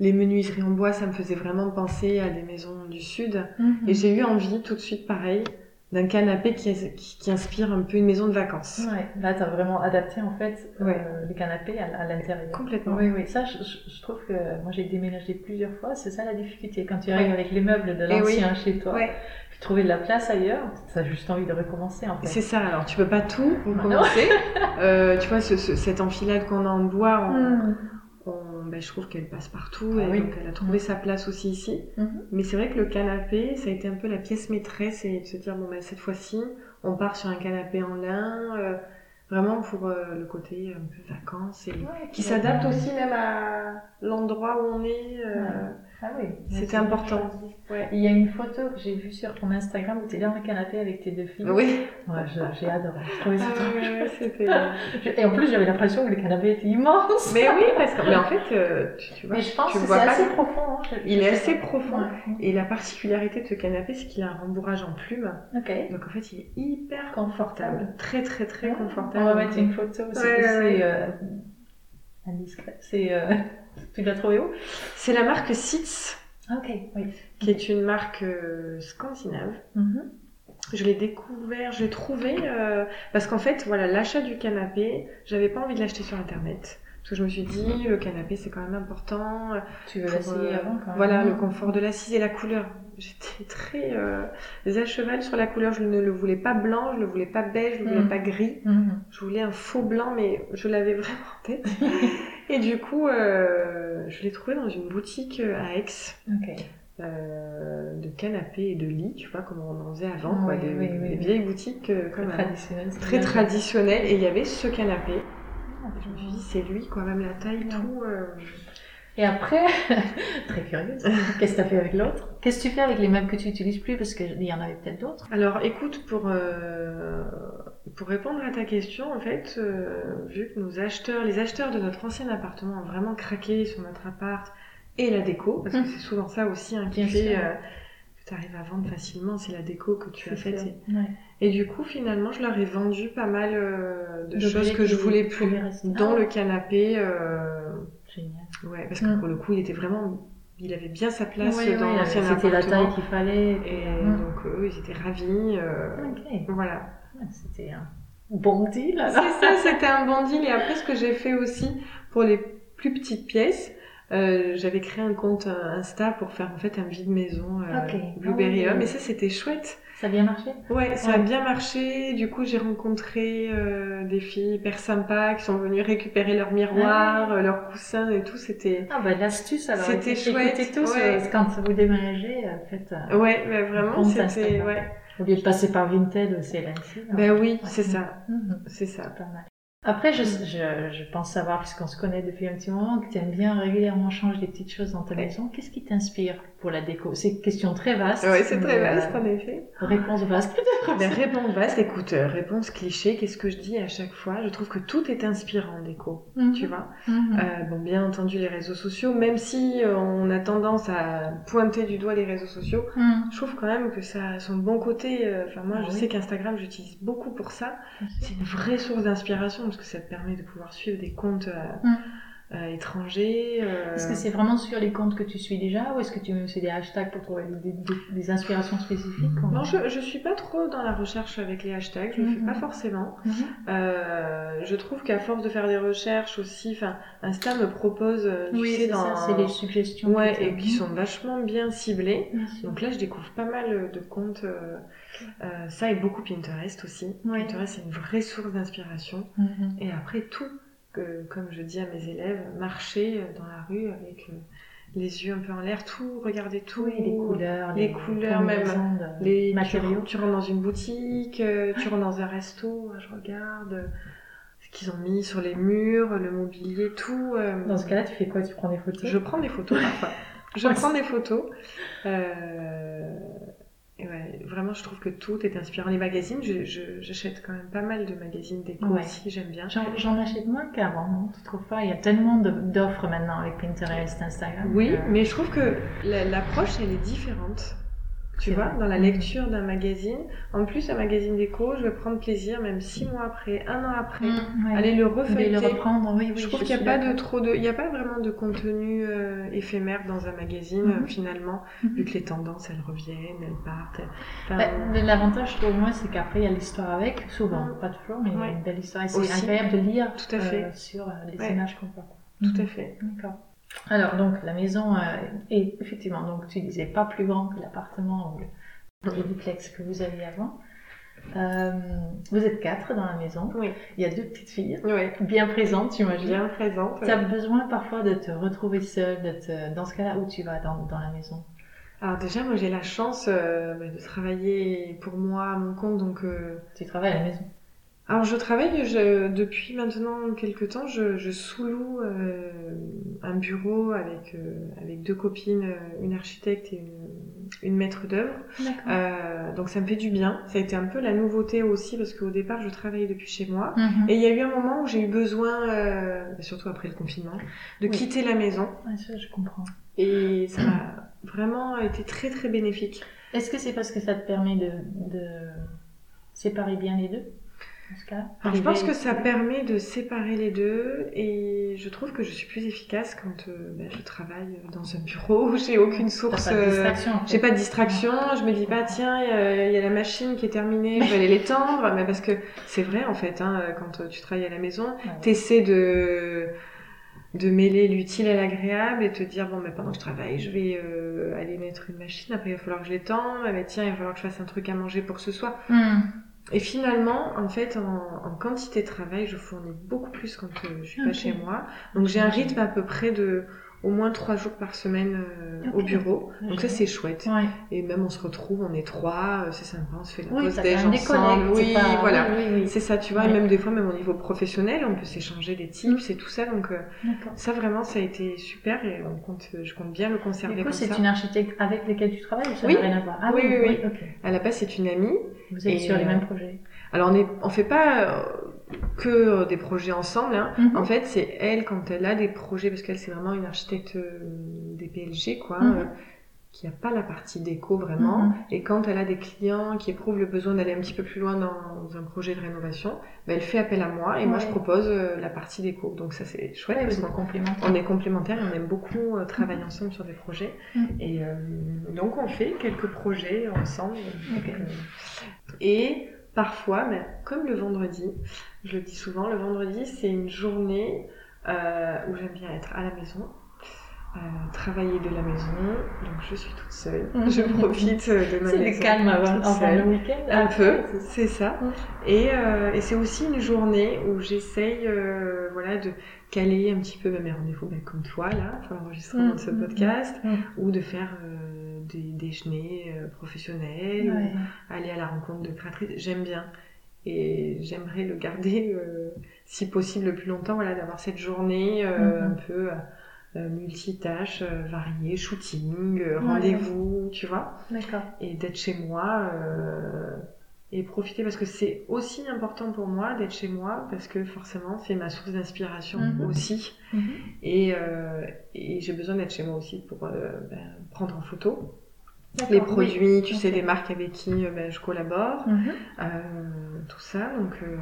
Les menuiseries en bois, ça me faisait vraiment penser à des maisons du sud. Mm-hmm. Et j'ai eu envie, tout de suite, pareil, d'un canapé qui, qui, qui inspire un peu une maison de vacances. Ouais. Là, t'as vraiment adapté, en fait, ouais. euh, le canapé à, à l'intérieur. Complètement. Oui, oui. Ça, je, je trouve que... Moi, j'ai déménagé plusieurs fois. C'est ça, la difficulté. Quand tu arrives ouais. avec les meubles de l'ancien oui. chez toi... Ouais. Trouver de la place ailleurs, t'as juste envie de recommencer en fait. C'est ça, alors tu peux pas tout recommencer. euh, tu vois, ce, ce, cette enfilade qu'on a en bois, on, mm. on, ben, je trouve qu'elle passe partout, ah, et oui. donc elle a trouvé mm. sa place aussi ici. Mm-hmm. Mais c'est vrai que le canapé, ça a été un peu la pièce maîtresse, et de se dire, bon ben cette fois-ci, on part sur un canapé en lin, euh, vraiment pour euh, le côté un peu vacances, et ouais, qui s'adapte bien. Aussi même à l'endroit où on est. Euh, ouais. Ah oui, c'était important. Ouais. Il y a une photo que j'ai vue sur ton Instagram où tu es dans le canapé avec tes deux filles. Oui. Ouais, je, j'ai adoré. Je trouvais ça ah, trop chouette. C'était... Et en plus, j'avais l'impression que le canapé était immense. Mais oui, parce que mais en fait, euh, tu, tu vois. Mais je pense que c'est assez que... profond. Hein. Je, il je est assez pas. profond. Ouais. Et la particularité de ce canapé, c'est qu'il a un rembourrage en plume. Okay. Donc en fait, il est hyper confortable. confortable. Très, très, très ouais. confortable. On va mettre une photo. C'est, ouais, c'est ouais. Euh, indiscret. C'est. Euh... Tu l'as trouvé où ? C'est la marque Sitz, okay, oui. qui est une marque euh, scandinave. Mm-hmm. Je l'ai découvert, je l'ai trouvé euh, parce qu'en fait, voilà, l'achat du canapé, j'avais pas envie de l'acheter sur internet parce que je me suis dit, le canapé c'est quand même important. Tu veux l'essayer euh, avant quand même. Voilà, le confort de l'assise et la couleur. J'étais très euh, à cheval sur la couleur. Je ne le voulais pas blanc, je le voulais pas beige, je le voulais mmh. pas gris. Mmh. Je voulais un faux blanc, mais je l'avais vraiment en tête. Et du coup, euh, je l'ai trouvé dans une boutique à Aix, okay. euh, de canapés et de lits, tu vois, comme on en faisait avant, oh, quoi, oui, des, oui, oui, des oui. vieilles boutiques euh, comme traditionnelles, très traditionnelles. Et il y avait ce canapé. Ah, je me suis dit, c'est lui, quoi, même la taille, ouais. tout. Euh... Et après, très curieuse, qu'est-ce que tu as fait avec l'autre ? Qu'est-ce que tu fais avec les meubles que tu n'utilises plus ? Parce qu'il y en avait peut-être d'autres. Alors écoute, pour, euh, pour répondre à ta question, en fait, euh, vu que nos acheteurs, les acheteurs de notre ancien appartement ont vraiment craqué sur notre appart et la déco, parce que c'est souvent ça aussi hein, qui fait euh, que tu arrives à vendre facilement, c'est la déco que tu c'est as faite. Et... Ouais. et du coup, finalement, je leur ai vendu pas mal euh, de, de choses que je voulais plus, dont ah. le canapé... Euh... Génial. Ouais, parce que mm. pour le coup, il était vraiment, il avait bien sa place ouais, dans ouais, l'ancien appartement. C'était la taille qu'il fallait. Et mm. donc eux, ils étaient ravis. Euh, okay. Voilà. C'était un bon deal. Alors. C'est ça, c'était un bon deal. Et après, ce que j'ai fait aussi pour les plus petites pièces, euh, j'avais créé un compte Insta pour faire en fait un vide maison euh, okay. Blueberry Home. Oh, oui. Et ça, c'était chouette. Ça a bien marché ? Ouais, ça ouais. a bien marché. Du coup, j'ai rencontré euh, des filles hyper sympas qui sont venues récupérer leurs miroirs, ouais. euh, leurs coussins et tout. C'était... Ah bah l'astuce alors. C'était chouette. C'était tous ouais. quand vous déménagez, faites... Euh, ouais, mais vraiment, c'était... Ouais. Au lieu de passer par Vinted ou C L N C. Ben oui, ouais. c'est ça. Mm-hmm. C'est ça. C'est pas mal. Après, je, je, je pense savoir, puisqu'on se connaît depuis un petit moment, que tu aimes bien régulièrement changer des petites choses dans ta maison. Qu'est-ce qui t'inspire pour la déco ? C'est une question très vaste. Oui, c'est très vaste, en effet. Réponse vaste, peut-être. Ben, réponse vaste, écoute, réponse cliché, qu'est-ce que je dis à chaque fois ? Je trouve que tout est inspirant en déco, mm-hmm. tu vois. Mm-hmm. Euh, bon, bien entendu, les réseaux sociaux, même si on a tendance à pointer du doigt les réseaux sociaux, mm. je trouve quand même que ça a son bon côté. Enfin, moi, ah, je oui. sais qu'Instagram, j'utilise beaucoup pour ça. Okay. C'est une vraie source d'inspiration. Parce que ça te permet de pouvoir suivre des comptes euh, mm. euh, étrangers. Euh... Est-ce que c'est vraiment sur les comptes que tu suis déjà ou est-ce que tu mets aussi des hashtags pour trouver des, des, des inspirations spécifiques ? Non, je ne suis pas trop dans la recherche avec les hashtags, je ne mm-hmm. le fais pas forcément. Mm-hmm. Euh, je trouve qu'à force de faire des recherches aussi, Insta me propose, tu oui, sais, c'est dans... ça, c'est les suggestions. Ouais, et qui sont vachement bien ciblées. Bien sûr. Donc là, je découvre pas mal de comptes... Euh... Euh, ça et beaucoup Pinterest aussi. Ouais. Pinterest c'est une vraie source d'inspiration. Mm-hmm. Et après tout, euh, comme je dis à mes élèves, marcher dans la rue avec euh, les yeux un peu en l'air, tout, regarder tout, oui, les couleurs, les, les couleurs même, de... les matériaux. Tu, tu rentres dans une boutique, euh, tu rentres dans un resto, je regarde. Euh, qu'ils ont mis sur les murs, le mobilier, tout. Euh... Dans ce cas-là, tu fais quoi ? Tu prends des photos ? Je prends des photos parfois. Je prends des photos. Euh... Ouais, vraiment, je trouve que tout est inspirant. Les magazines, je, je, j'achète quand même pas mal de magazines déco ouais. aussi, j'aime bien. J'en, j'en achète moins qu'avant, non ? Tu trouves pas ? Il y a tellement de, d'offres maintenant avec Pinterest, Instagram. Oui, euh... mais je trouve que la, l'approche, elle est différente. Tu vois, dans la lecture d'un magazine, en plus un magazine déco, je vais prendre plaisir, même six mois après, un an après, mmh, ouais, aller le refeuilleter, le reprendre. Oui, oui, je trouve je qu'il n'y a pas de trop de, il n'y a pas vraiment de contenu euh, éphémère dans un magazine mmh. euh, finalement, mmh. vu que les tendances elles reviennent, elles partent. Enfin, bah, l'avantage pour moi c'est qu'après il y a l'histoire avec, souvent, mmh. pas toujours, mais ouais. une belle histoire. Et c'est aussi agréable de lire tout à fait. Euh, sur euh, les ouais. images qu'on voit. Tout mmh. à fait. D'accord. Alors donc la maison euh, est effectivement, donc tu disais, pas plus grand que l'appartement ou le, le duplex que vous aviez avant. Euh, vous êtes quatre dans la maison. Oui. Il y a deux petites filles, oui. bien présentes, j'imagine. Bien présentes. Tu as oui. besoin parfois de te retrouver seule, de te... dans ce cas-là où tu vas dans, dans la maison. Alors déjà, moi j'ai la chance euh, de travailler pour moi à mon compte, donc. Euh... Tu travailles à la maison. Alors je travaille, je, depuis maintenant quelques temps, je, je sous-loue euh, un bureau avec, euh, avec deux copines, une architecte et une, une maître d'œuvre. Euh, donc ça me fait du bien. Ça a été un peu la nouveauté aussi parce qu'au départ je travaillais depuis chez moi. Mm-hmm. Et il y a eu un moment où j'ai eu besoin, euh, surtout après le confinement, de oui. quitter la maison. Ouais, ça, je comprends. Et ça m'a vraiment été très très bénéfique. Est-ce que c'est parce que ça te permet de, de séparer bien les deux ? Cas, Alors, je pense que ça permet de séparer les deux et je trouve que je suis plus efficace quand euh, ben, je travaille dans un bureau où j'ai aucune source, pas de distraction, euh, en fait. J'ai pas de distraction, je me dis pas tiens il y, y a la machine qui est terminée, je vais aller l'étendre, mais parce que c'est vrai en fait hein, quand tu travailles à la maison, ouais. t'essaies de de mêler l'utile à l'agréable et te dire bon ben pendant que je travaille je vais euh, aller mettre une machine, après il va falloir que je l'étende, mais tiens il va falloir que je fasse un truc à manger pour ce soir. Mm. Et finalement, en fait, en, en quantité de travail, je fournis beaucoup plus quand euh, je suis okay. pas chez moi. Donc j'ai un rythme à peu près de au moins trois jours par semaine euh, okay. au bureau. Okay. Donc ça c'est chouette. Ouais. Et même on se retrouve, on est trois, euh, c'est sympa, on se fait la oui, pause déj ensemble. Oui, pas... voilà, oui, oui, oui. c'est ça, tu vois. Oui. Et même des fois, même au niveau professionnel, on peut s'échanger des tips et tout ça. Donc euh, ça vraiment, ça a été super. Et on compte, je compte bien le conserver. Du coup, comme c'est ça. Une architecte avec laquelle tu travailles, ou ça oui. n'a rien à voir. Ah oui, oui, oui. oui. oui. Okay. À la base, c'est une amie. Vous êtes et sur les mêmes projets. Alors on est, on fait pas que des projets ensemble. Hein. Mm-hmm. En fait, c'est elle quand elle a des projets, parce qu'elle c'est vraiment une architecte des P L G, quoi, mm-hmm. euh, qui a pas la partie déco vraiment. Mm-hmm. Et quand elle a des clients qui éprouvent le besoin d'aller un petit peu plus loin dans un projet de rénovation, ben elle fait appel à moi et ouais. moi je propose la partie déco. Donc ça c'est chouette ouais, parce qu'on complémentaire. On est complémentaires, et on aime beaucoup euh, travailler mm-hmm. ensemble sur des projets. Mm-hmm. Et euh, donc on fait quelques projets ensemble. Okay. Donc, euh, Et parfois, ben, comme le vendredi, je le dis souvent, le vendredi c'est une journée euh, où j'aime bien être à la maison, euh, travailler de la maison, donc je suis toute seule, je profite de ma c'est maison. C'est calme avant, avant le week-end. Un peu, c'est ça. Et, euh, et c'est aussi une journée où j'essaye euh, voilà, de caler un petit peu mes rendez-vous, ben, comme toi là, pour l'enregistrement de ce podcast, mmh, mmh, mmh. ou de faire... Euh, des déjeuners professionnels, ouais. aller à la rencontre de créatrices, j'aime bien et j'aimerais le garder euh, si possible le plus longtemps, voilà, d'avoir cette journée euh, mm-hmm. un peu euh, multitâche, euh, variée, shooting, euh, ouais. rendez-vous, tu vois. D'accord. Et d'être chez moi euh, et profiter, parce que c'est aussi important pour moi d'être chez moi, parce que forcément c'est ma source d'inspiration mm-hmm. aussi mm-hmm. et euh, et j'ai besoin d'être chez moi aussi pour euh, ben, prendre en photo D'accord, les produits, oui. tu okay. sais, des marques avec qui ben, je collabore, mm-hmm. euh, tout ça. Donc, euh...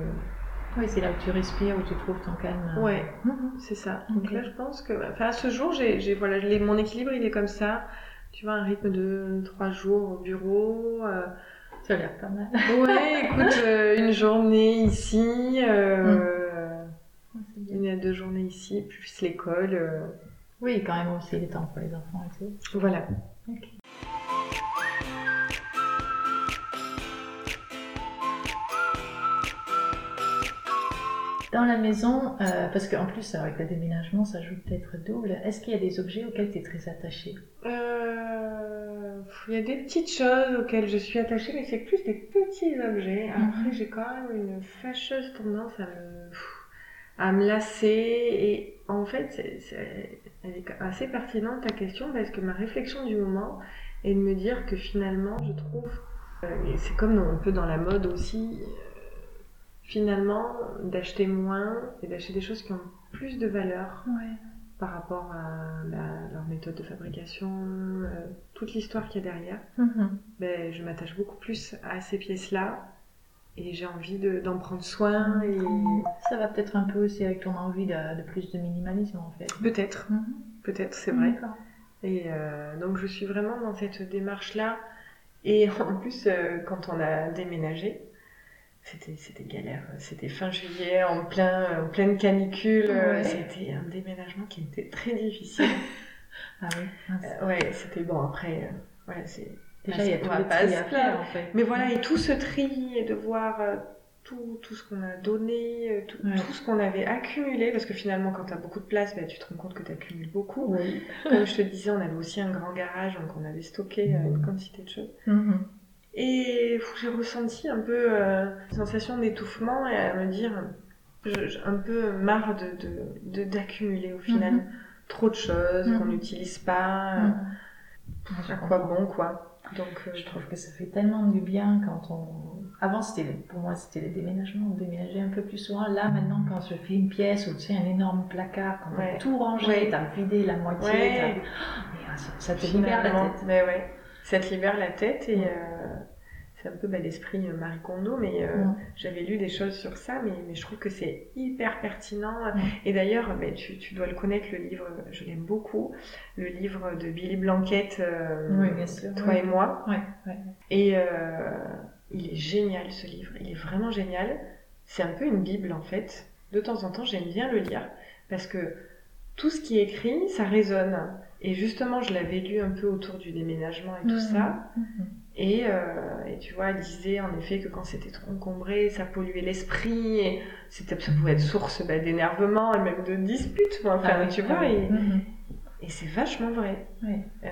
oui, c'est là où tu respires, où tu trouves ton calme. Ouais, mm-hmm. c'est ça. Okay. Donc là, je pense que, enfin, à ce jour, j'ai, j'ai voilà, les, mon équilibre, il est comme ça. Tu vois, un rythme de trois jours au bureau. Euh... Ça a l'air pas mal. Ouais, écoute, euh, une journée ici, euh, mm. une à deux journées ici, plus l'école. Euh... Oui, quand même aussi les temps pour les enfants et tout. Voilà. Okay. Dans la maison, euh, parce qu'en plus avec le déménagement, ça joue peut-être double. Est-ce qu'il y a des objets auxquels tu es très attachée ? Euh, il y a des petites choses auxquelles je suis attachée, mais c'est plus des petits objets. Après, mm-hmm. j'ai quand même une fâcheuse tendance à me... à me lasser, et en fait c'est, c'est, elle est assez pertinente ta question, parce que ma réflexion du moment est de me dire que finalement je trouve, euh, et c'est comme dans, un peu dans la mode aussi, euh, finalement d'acheter moins et d'acheter des choses qui ont plus de valeur, ouais. par rapport à la, leur méthode de fabrication, euh, toute l'histoire qu'il y a derrière, mm-hmm. ben, je m'attache beaucoup plus à ces pièces-là et j'ai envie de, d'en prendre soin. Et... Ça va peut-être un peu aussi avec ton envie de, de plus de minimalisme en fait. Peut-être, mm-hmm. peut-être, c'est vrai. D'accord. Et euh, donc je suis vraiment dans cette démarche-là. Et en plus, euh, quand on a déménagé, C'était, c'était galère, c'était fin juillet, en, plein, en pleine canicule, ouais. C'était un déménagement qui était très difficile. Ah oui, euh, ouais, c'était bon, après, euh, voilà, c'est... Déjà, il y a tout le tri à faire, en fait. Mais voilà, et tout ce tri, et de voir euh, tout, tout ce qu'on a donné, tout, ouais. tout ce qu'on avait accumulé, parce que finalement, quand tu as beaucoup de place, bah, tu te rends compte que tu accumules beaucoup. Ouais. Comme je te disais, on avait aussi un grand garage, donc on avait stocké euh, une quantité de choses. Mm-hmm. Et j'ai ressenti un peu euh, une sensation d'étouffement et à me dire, je, je, un peu marre de, de, de, d'accumuler au final mm-hmm. trop de choses mm-hmm. qu'on n'utilise pas, mm-hmm. à quoi bon quoi. Donc euh, je trouve que ça fait tellement du bien quand on... Avant c'était, pour moi c'était les déménagements, on déménageait un peu plus souvent. Là maintenant quand je fais une pièce ou tu sais un énorme placard, quand ouais. t'as tout rangé, ouais. t'as vidé la moitié, ouais. t'as... Oh, mais ça, ça te libère la tête. Mais ouais. Ça te libère la tête et ouais. euh, c'est un peu bah, l'esprit Marie Kondo, mais euh, ouais. j'avais lu des choses sur ça, mais, mais je trouve que c'est hyper pertinent. Ouais. Et d'ailleurs, bah, tu, tu dois le connaître, le livre, je l'aime beaucoup, le livre de Billy Blanquette, euh, oui, bien sûr, Toi oui. et moi. Ouais, ouais. Et euh, il est génial ce livre, il est vraiment génial. C'est un peu une Bible en fait. De temps en temps, j'aime bien le lire parce que tout ce qui est écrit, ça résonne. Et justement, je l'avais lu un peu autour du déménagement et tout mmh. ça. Mmh. Et, euh, et tu vois, elle disait en effet que quand c'était trop encombré, ça polluait l'esprit. Et c'était, ça pouvait être source bah, d'énervement et même de disputes. Enfin, ah oui, tu ah vois, oui. et, mmh. et c'est vachement vrai. Oui. Euh...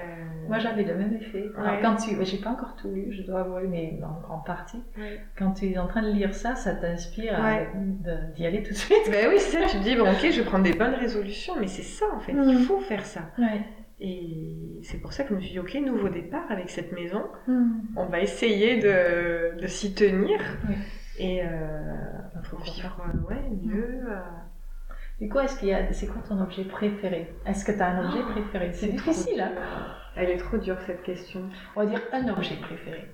Moi, j'avais le même effet. Alors, ouais. quand tu... J'ai pas encore tout lu, je dois avouer, mais en, en partie. Ouais. Quand tu es en train de lire ça, ça t'inspire ouais. à, d'y aller tout de suite. Ben oui, c'est ça. Tu te dis, bon, ok, je prends des bonnes résolutions, mais c'est ça en fait. Mmh. Il faut faire ça. Ouais. Et c'est pour ça que je me suis dit, ok, nouveau départ avec cette maison, mmh. on va essayer de, de s'y tenir oui. et euh, pour vivre euh, ouais, mieux. Euh... Du coup, est-ce qu'il y a, c'est quoi ton objet préféré ? Est-ce que tu as un objet oh, préféré ? C'est, c'est difficile, hein ? Elle est trop dure cette question. On va dire un objet préféré.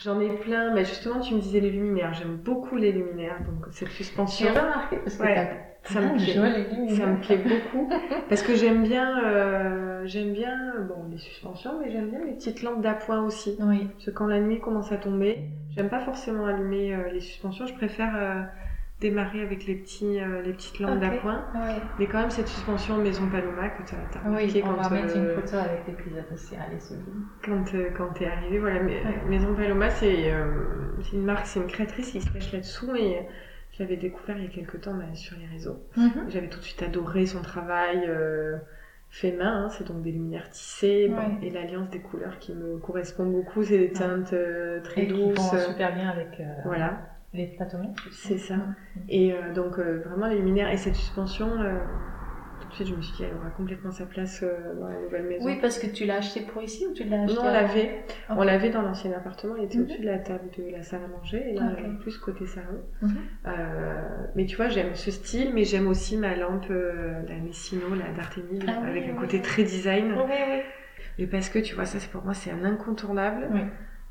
J'en ai plein, mais justement, tu me disais les luminaires, j'aime beaucoup les luminaires, donc cette suspension. J'ai remarqué parce que ouais. t'as... Ça me, plaît, ça me plaît beaucoup parce que j'aime bien, euh, j'aime bien bon, les suspensions, mais j'aime bien les petites lampes d'appoint aussi. Oui. Parce que quand la nuit commence à tomber, j'aime pas forcément allumer euh, les suspensions, je préfère euh, démarrer avec les, petits, euh, les petites lampes okay. d'appoint. Ouais. Mais quand même, cette suspension Maison Paloma que tu as remarqué quand on va euh, mettre une photo avec l'épisode aussi, allez, quand, euh, quand t'es arrivée, voilà. Mais, ouais. Maison Paloma, c'est, euh, c'est une marque, c'est une créatrice qui se cache là-dessous et. Je l'avais découvert il y a quelques temps bah, sur les réseaux. Mm-hmm. J'avais tout de suite adoré son travail euh, fait main. Hein, c'est donc des luminaires tissées. Ouais. Bon, et l'alliance des couleurs qui me correspond beaucoup. C'est des teintes euh, très et douces. Qui vont super bien avec euh, voilà. les plateaux. C'est ça. Mm-hmm. Et euh, donc euh, vraiment les luminaires et cette suspension... Euh, tout de suite je me suis dit, elle aura complètement sa place euh, dans la nouvelle maison. Oui, parce que tu l'as acheté pour ici ou tu l'as acheté? Non, on l'avait. À... Okay. On l'avait dans l'ancien appartement, il était mm-hmm. au-dessus de la table de la salle à manger, et là, okay. plus côté salon. Mm-hmm. Euh, mais tu vois, j'aime ce style, mais j'aime aussi ma lampe, euh, la Messino, la d'Artémie, ah, oui, avec oui, un côté oui. très design. Oui, oui. Mais parce que, tu vois, ça, c'est pour moi, c'est un incontournable, oui.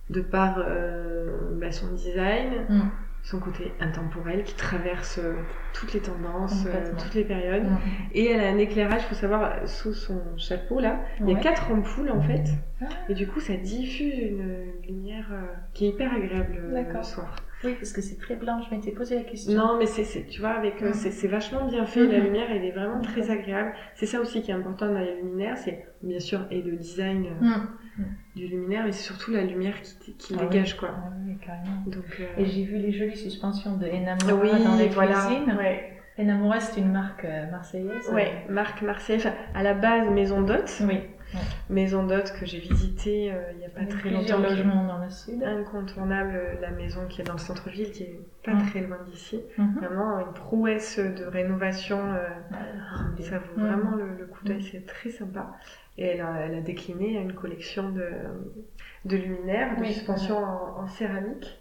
de par euh, bah, son design, mm. son côté intemporel qui traverse euh, toutes les tendances, euh, toutes les périodes. Mmh. Et elle a un éclairage, il faut savoir, sous son chapeau là, ouais. il y a quatre ampoules en fait. Ah. Et du coup, ça diffuse une lumière euh, qui est hyper agréable euh, le soir. Oui, parce que c'est très blanc, je m'étais posé la question. Non, mais c'est, c'est, tu vois, avec, euh, mmh. c'est, c'est vachement bien fait, mmh. la lumière, elle est vraiment okay. très agréable. C'est ça aussi qui est important dans les luminaires, c'est bien sûr, et le design euh, mmh. du luminaire, mais c'est surtout la lumière qui, qui ah dégage, oui. quoi. Ah oui, carrément. Donc, euh... Et j'ai vu les jolies suspensions de Enamourá oui, dans les voilà. cuisines. Ouais. Enamourá, c'est une marque euh, marseillaise. Oui, euh... marque marseillaise, à la base Maison d'hôtes. Oui. Ouais. Maison d'hôtes que j'ai visitée euh, il n'y a pas très longtemps. Logement dans le sud. Incontournable, euh, la maison qui est dans le centre-ville, qui est pas mmh. très loin d'ici. Mmh. Vraiment une prouesse de rénovation. Euh, ah, ça vaut mmh. vraiment le, le coup d'œil, mmh. c'est très sympa. Et elle a, elle a décliné une collection de, de luminaires, de oui, suspensions ouais. en, en céramique.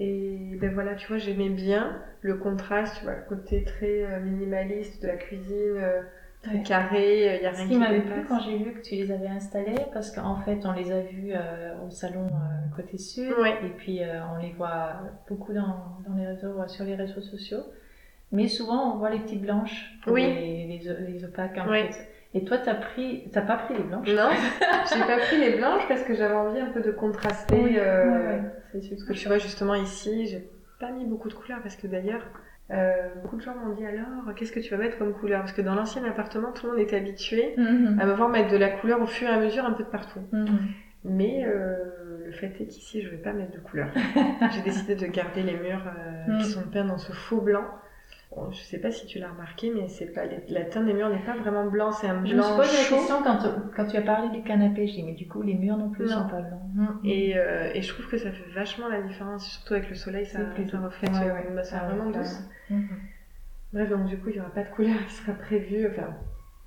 Et ben voilà, tu vois, j'aimais bien le contraste, tu vois, le côté très euh, minimaliste de la cuisine, euh, très ouais. carré, il n'y a rien qui dépasse. Ce qui m'avait plu quand j'ai vu que tu les avais installés, parce qu'en fait, on les a vus euh, au salon euh, côté sud, ouais. et puis euh, on les voit beaucoup dans, dans les réseaux, sur les réseaux sociaux. Mais souvent, on voit les petites blanches, oui. les, les, les opaques en ouais. fait. Et toi, t'as pris, t'as pas pris les blanches? Non, j'ai pas pris les blanches parce que j'avais envie un peu de contraster. Oui, euh, ouais, ouais. C'est sûr. Parce que tu vois, justement ici, j'ai pas mis beaucoup de couleurs parce que d'ailleurs, euh, beaucoup de gens m'ont dit alors, qu'est-ce que tu vas mettre comme couleur? Parce que dans l'ancien appartement, tout le monde était habitué mm-hmm. à me voir mettre de la couleur au fur et à mesure un peu de partout. Mm-hmm. Mais euh, le fait est qu'ici, je vais pas mettre de couleur. J'ai décidé de garder les murs euh, mm-hmm. qui sont peints dans ce faux blanc. Je sais pas si tu l'as remarqué, mais c'est pas, la teinte des murs n'est pas vraiment blanc, c'est un blanc chaud. Je me pose la question quand, quand tu as parlé du canapé, j'ai dit, mais du coup, les murs non plus non. sont pas blancs. Et, euh, et je trouve que ça fait vachement la différence, surtout avec le soleil, ça, ça reflète ouais, ouais, une masse ah, vraiment ouais, douce. Ouais. Bref, donc du coup, il n'y aura pas de couleur qui sera prévue, enfin,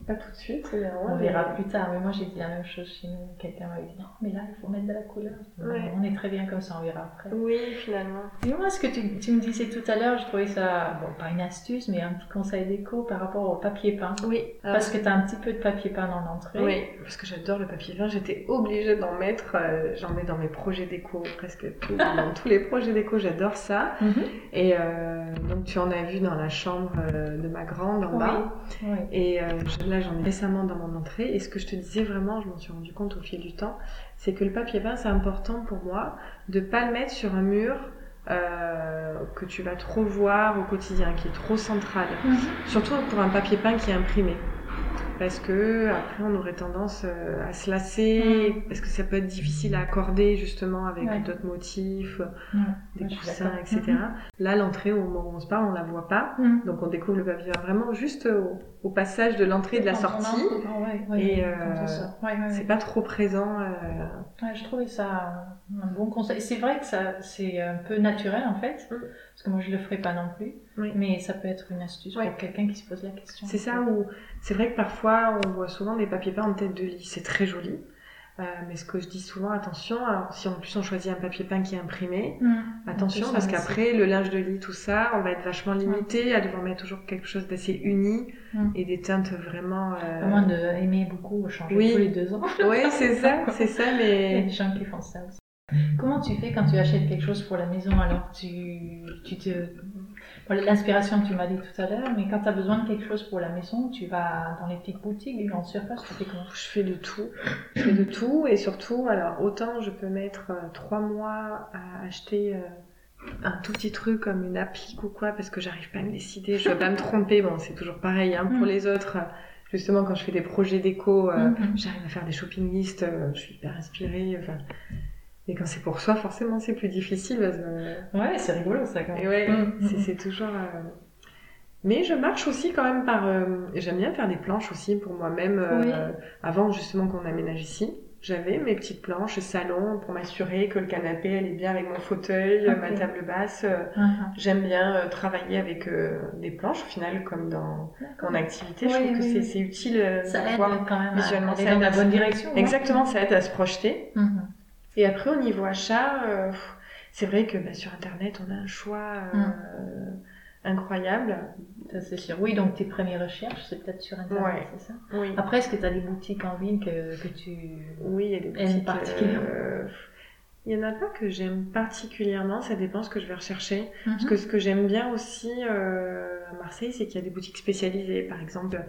pas tout de suite. Mais on ouais, verra mais... plus tard, mais moi j'ai dit la même chose chez nous, quelqu'un m'a dit, non, mais là, il faut mettre de la couleur. Ouais. On est très bien comme ça, on verra après. Oui, finalement. Dis-moi, ce que tu, tu me disais tout à l'heure, je trouvais ça, bon, pas une astuce, mais un petit conseil déco par rapport au papier peint. Oui. Alors, parce que tu as un petit peu de papier peint dans l'entrée. Oui, parce que j'adore le papier peint, j'étais obligée d'en mettre, euh, j'en mets dans mes projets déco, presque tout, dans tous les projets déco, j'adore ça. Mm-hmm. Et euh, donc tu en as vu dans la chambre euh, de ma grande, en oui. bas. Oui. Et euh, là, j'en ai récemment dans mon entrée. Et ce que je te disais vraiment, je m'en suis rendu compte au fil du temps, c'est que le papier peint, c'est important pour moi de ne pas le mettre sur un mur euh, que tu vas trop voir au quotidien, qui est trop central. Mm-hmm. Surtout pour un papier peint qui est imprimé. Parce que après, on aurait tendance à se lasser, mm. parce que ça peut être difficile à accorder justement avec ouais. d'autres motifs, mm. des ouais, coussins, et cetera. Mm-hmm. Là, l'entrée, au moment où on se parle, on la voit pas, mm. donc on découvre le papier vraiment juste au, au passage de l'entrée et de la sortie, ouais, ouais, et euh, ouais, ouais, ouais. c'est pas trop présent. Euh... Ouais, je trouvais ça un bon conseil. C'est vrai que ça, c'est un peu naturel en fait, mm. parce que moi je le ferais pas non plus. Oui. Mais ça peut être une astuce ouais. pour quelqu'un qui se pose la question. C'est ça où c'est vrai que parfois on voit souvent des papiers peints en tête de lit, c'est très joli, euh, mais ce que je dis souvent, attention, alors, si en plus on choisit un papier peint qui est imprimé, mmh. attention parce qu'après le linge de lit, tout ça, on va être vachement limité ouais. à devoir mettre toujours quelque chose d'assez uni mmh. et des teintes vraiment. Euh... À moins d'aimer beaucoup, changer oui. tous les deux ans. Oui, c'est ça, c'est ça, mais. Il y a des gens qui font ça aussi. Comment tu fais quand tu achètes quelque chose pour la maison? Alors tu, tu te. L'inspiration que tu m'as dit tout à l'heure, mais quand tu as besoin de quelque chose pour la maison, tu vas dans les petites boutiques, les grandes surfaces, tu fais comment? Je fais de tout. Je fais de tout et surtout, alors autant je peux mettre trois mois à acheter un tout petit truc comme une applique ou quoi, parce que j'arrive pas à me décider, je veux pas me tromper, bon c'est toujours pareil hein, pour les autres. Justement, quand je fais des projets déco, j'arrive à faire des shopping lists, je suis hyper inspirée, enfin... Et quand c'est pour soi, forcément, c'est plus difficile. Parce que... Ouais, c'est rigolo, ça, quand même. Et ouais, mmh. c'est, c'est toujours... Euh... Mais je marche aussi, quand même, par... Euh... J'aime bien faire des planches aussi, pour moi-même. Euh... Oui. Avant, justement, qu'on aménage ici, j'avais mes petites planches salon pour m'assurer que le canapé, elle est bien avec mon fauteuil, okay. ma table basse. Euh... Uh-huh. J'aime bien euh, travailler avec euh, des planches, au final, comme dans D'accord. mon activité. Oui, je trouve oui, que oui. C'est, c'est utile ça de aide voir quand même visuellement. Ça aide dans la bonne direction. Exactement, ouais. ça aide à se projeter. Mmh. Et après, au niveau achat, euh, c'est vrai que bah, sur Internet, on a un choix euh, mm. incroyable. Ça, c'est sûr. Oui, donc tes premières recherches, c'est peut-être sur Internet, ouais. c'est ça oui. Après, est-ce que tu as des boutiques en ville que, que tu oui, il y a des boutiques particulièrement euh, Il n'y en a pas que j'aime particulièrement, ça dépend ce que je vais rechercher. Mm-hmm. Parce que ce que j'aime bien aussi euh, à Marseille, c'est qu'il y a des boutiques spécialisées. Par exemple,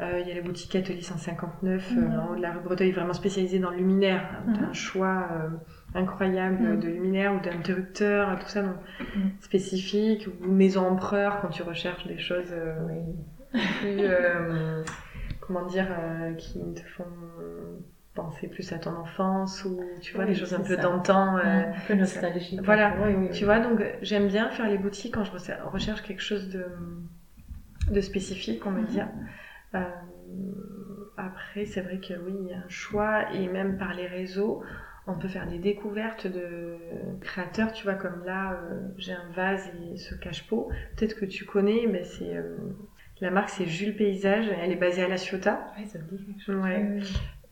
euh, il y a la boutique Atelier cent cinquante-neuf, mm-hmm. euh, en haut de la rue Breteuil, vraiment spécialisée dans le luminaire. Mm-hmm. Tu as un choix euh, incroyable mm-hmm. de luminaire ou d'interrupteur, tout ça, donc mm-hmm. spécifique. Ou Maison Empereur, quand tu recherches des choses euh, oui. plus, euh, comment dire, euh, qui te font... penser plus à ton enfance ou tu vois oui, des choses un peu ça. d'antan euh, un peu nostalgique voilà oui, oui, tu oui. vois donc j'aime bien faire les boutiques quand je recherche quelque chose de, de spécifique on va mm-hmm. dire euh, après c'est vrai que oui il y a un choix et même par les réseaux on peut faire des découvertes de créateurs tu vois comme là euh, j'ai un vase et ce cache-pot peut-être que tu connais mais c'est euh, la marque c'est Jules Paysage elle est basée à La Ciotat ouais ça me dit quelque chose ouais. euh...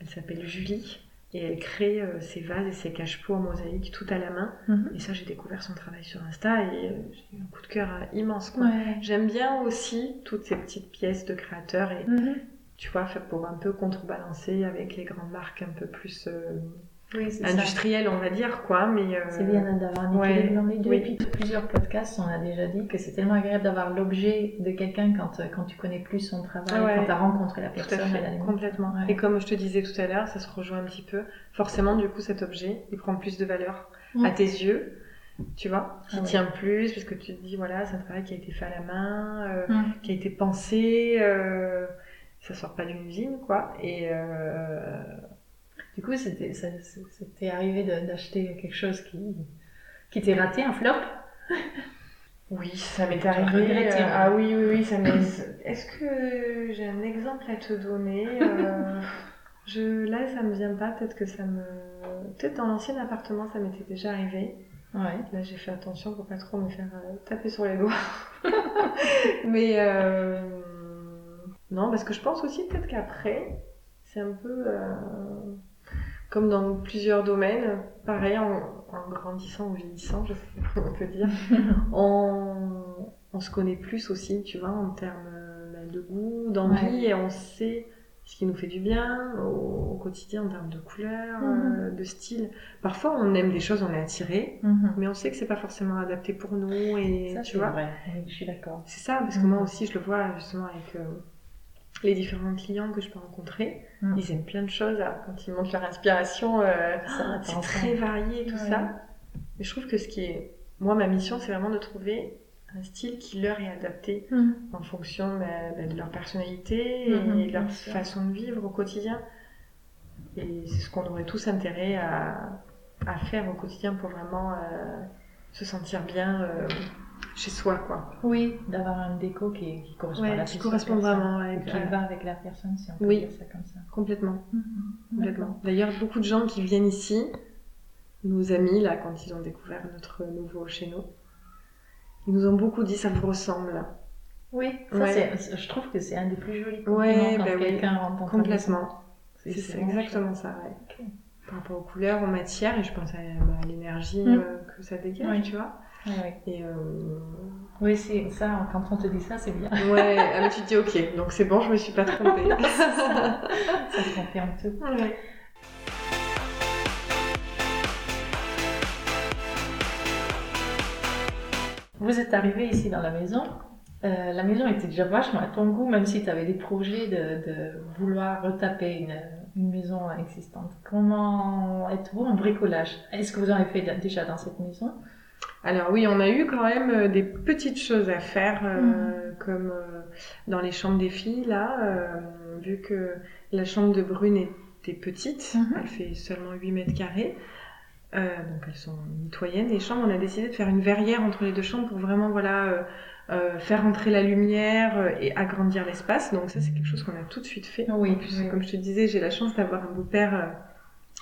Elle s'appelle Julie Et elle crée euh, ses vases et ses cache-pots en mosaïque tout à la main. Mm-hmm. Et ça, j'ai découvert son travail sur Insta et euh, j'ai eu un coup de cœur euh, immense. Quoi. Ouais. J'aime bien aussi toutes ces petites pièces de créateurs et mm-hmm. tu vois, pour un peu contrebalancer avec les grandes marques un peu plus euh, oui, industrielles, ça. On va dire. Quoi, mais, euh, c'est bien d'avoir un équilibre. Ouais. Oui. Depuis plusieurs podcasts, on a déjà dit que c'est tellement agréable d'avoir l'objet de quelqu'un quand, quand tu connais plus son travail, ouais. quand tu as rencontré la personne. Tout à fait, complètement. Ouais. Et comme je te disais tout à l'heure, ça se rejoint un petit peu. Forcément, du coup, cet objet, il prend plus de valeur mmh. à tes yeux. Tu vois, qui ah ouais. tient plus, parce que tu te dis, voilà, c'est un travail qui a été fait à la main, euh, mmh. qui a été pensé... Euh, ça sort pas d'une usine, quoi. Et euh... du coup, c'était, ça, c'était arrivé de, d'acheter quelque chose qui, qui t'est raté, un flop. Oui, ça m'est arrivé. Regretté, hein. Ah oui, oui, oui, ça m'est. Est-ce que j'ai un exemple à te donner euh... Je, là, ça me vient pas. Peut-être que ça me. Peut-être dans l'ancien appartement, ça m'était déjà arrivé. Ouais. Là, j'ai fait attention pour pas trop me faire euh, taper sur les doigts. Mais. Euh... Non, parce que je pense aussi peut-être qu'après, c'est un peu euh, comme dans plusieurs domaines, pareil, en, en grandissant ou vieillissant, je sais pas comment on peut dire, on, on se connaît plus aussi, tu vois, en termes de goût, d'envie, ouais. et on sait ce qui nous fait du bien au, au quotidien en termes de couleurs, mm-hmm. euh, de style. Parfois, on aime des choses, on est attiré, mm-hmm. mais on sait que c'est pas forcément adapté pour nous, et ça, tu c'est vois. Vrai. Je suis d'accord. C'est ça, parce que mm-hmm. moi aussi, je le vois justement avec... Euh, les différents clients que je peux rencontrer, mmh. ils aiment plein de choses. Alors, quand ils montrent leur inspiration, euh, ça, c'est très varié, tout ouais. ça. Mais je trouve que ce qui est... Moi, ma mission, c'est vraiment de trouver un style qui leur est adapté mmh. en fonction bah, de leur personnalité et mmh, de leur façon de vivre au quotidien. Et c'est ce qu'on aurait tous intérêt à, à faire au quotidien pour vraiment euh, se sentir bien... Euh, chez soi, quoi. Oui, d'avoir un déco qui, qui correspond ouais, à la qui correspond vraiment avec qui euh... va avec la personne, si on peut oui, dire ça comme ça. Complètement. Mm-hmm. Complètement. D'ailleurs, beaucoup de gens qui viennent ici, nos amis là, quand ils ont découvert notre nouveau chez nous, ils nous ont beaucoup dit ça vous ressemble. Oui. Ça, ouais. c'est, je trouve que c'est un des plus jolis compliments ouais, quand bah quelqu'un oui. rencontre. Complètement. C'est, c'est, c'est exactement ça. Ouais. Okay. Par rapport aux couleurs, aux matières, et je pense à, bah, à l'énergie mm. euh, que ça dégage, oui. tu vois. Ouais. Et euh... Oui, c'est ça, quand on te dit ça, c'est bien. Ouais, mais tu te dis ok, donc c'est bon, je me suis pas trompée. ça se confirme tout. Ouais. Vous êtes arrivés ici dans la maison. Euh, la maison était déjà vachement à ton goût, même si tu avais des projets de, de vouloir retaper une, une maison existante. Comment êtes-vous en bricolage ? Est-ce que vous en avez fait déjà dans cette maison ? Alors oui, on a eu quand même des petites choses à faire, euh, mmh. comme euh, dans les chambres des filles, là, euh, vu que la chambre de Brune était petite, mmh. elle fait seulement huit mètres carrés, euh, donc elles sont mitoyennes, les chambres, on a décidé de faire une verrière entre les deux chambres pour vraiment, voilà, euh, euh, faire entrer la lumière et agrandir l'espace, donc ça c'est quelque chose qu'on a tout de suite fait. Oui, en plus, oui. Comme je te disais, j'ai la chance d'avoir un beau-père... Euh,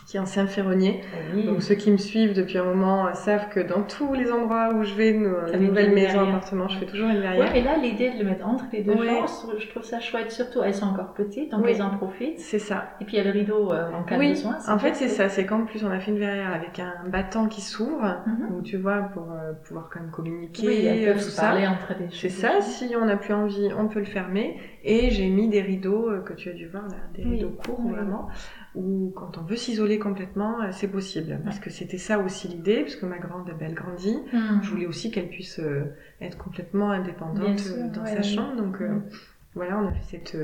qui est ancien ferronnier. Oui. Donc ceux qui me suivent depuis un moment euh, savent que dans tous les endroits où je vais, nous, la nouvelle maison, appartement, je fais toujours une verrière. Ouais, et là, l'idée de le mettre entre les deux ouais. chambres, je trouve ça chouette. Surtout, elles sont encore petites, donc oui. elles en profitent. C'est ça. Et puis il y a le rideau euh, en cas oui. de besoin. En fait, c'est ça. C'est qu'en plus, on a fait une verrière avec un battant qui s'ouvre, mm-hmm. donc tu vois, pour euh, pouvoir quand même communiquer. Oui, elles peuvent se parler entre les chambres. C'est ça. Si on n'a plus envie, on peut le fermer. Et j'ai mis des rideaux euh, que tu as dû voir, là, des oui. rideaux courts, oui. vraiment. Où quand on veut s'isoler complètement, c'est possible. Parce que c'était ça aussi l'idée, parce que ma grande, elle grandit. Mmh. Je voulais aussi qu'elle puisse être complètement indépendante sûr, dans ouais, sa oui. chambre. Donc mmh. euh, voilà, on a fait cette,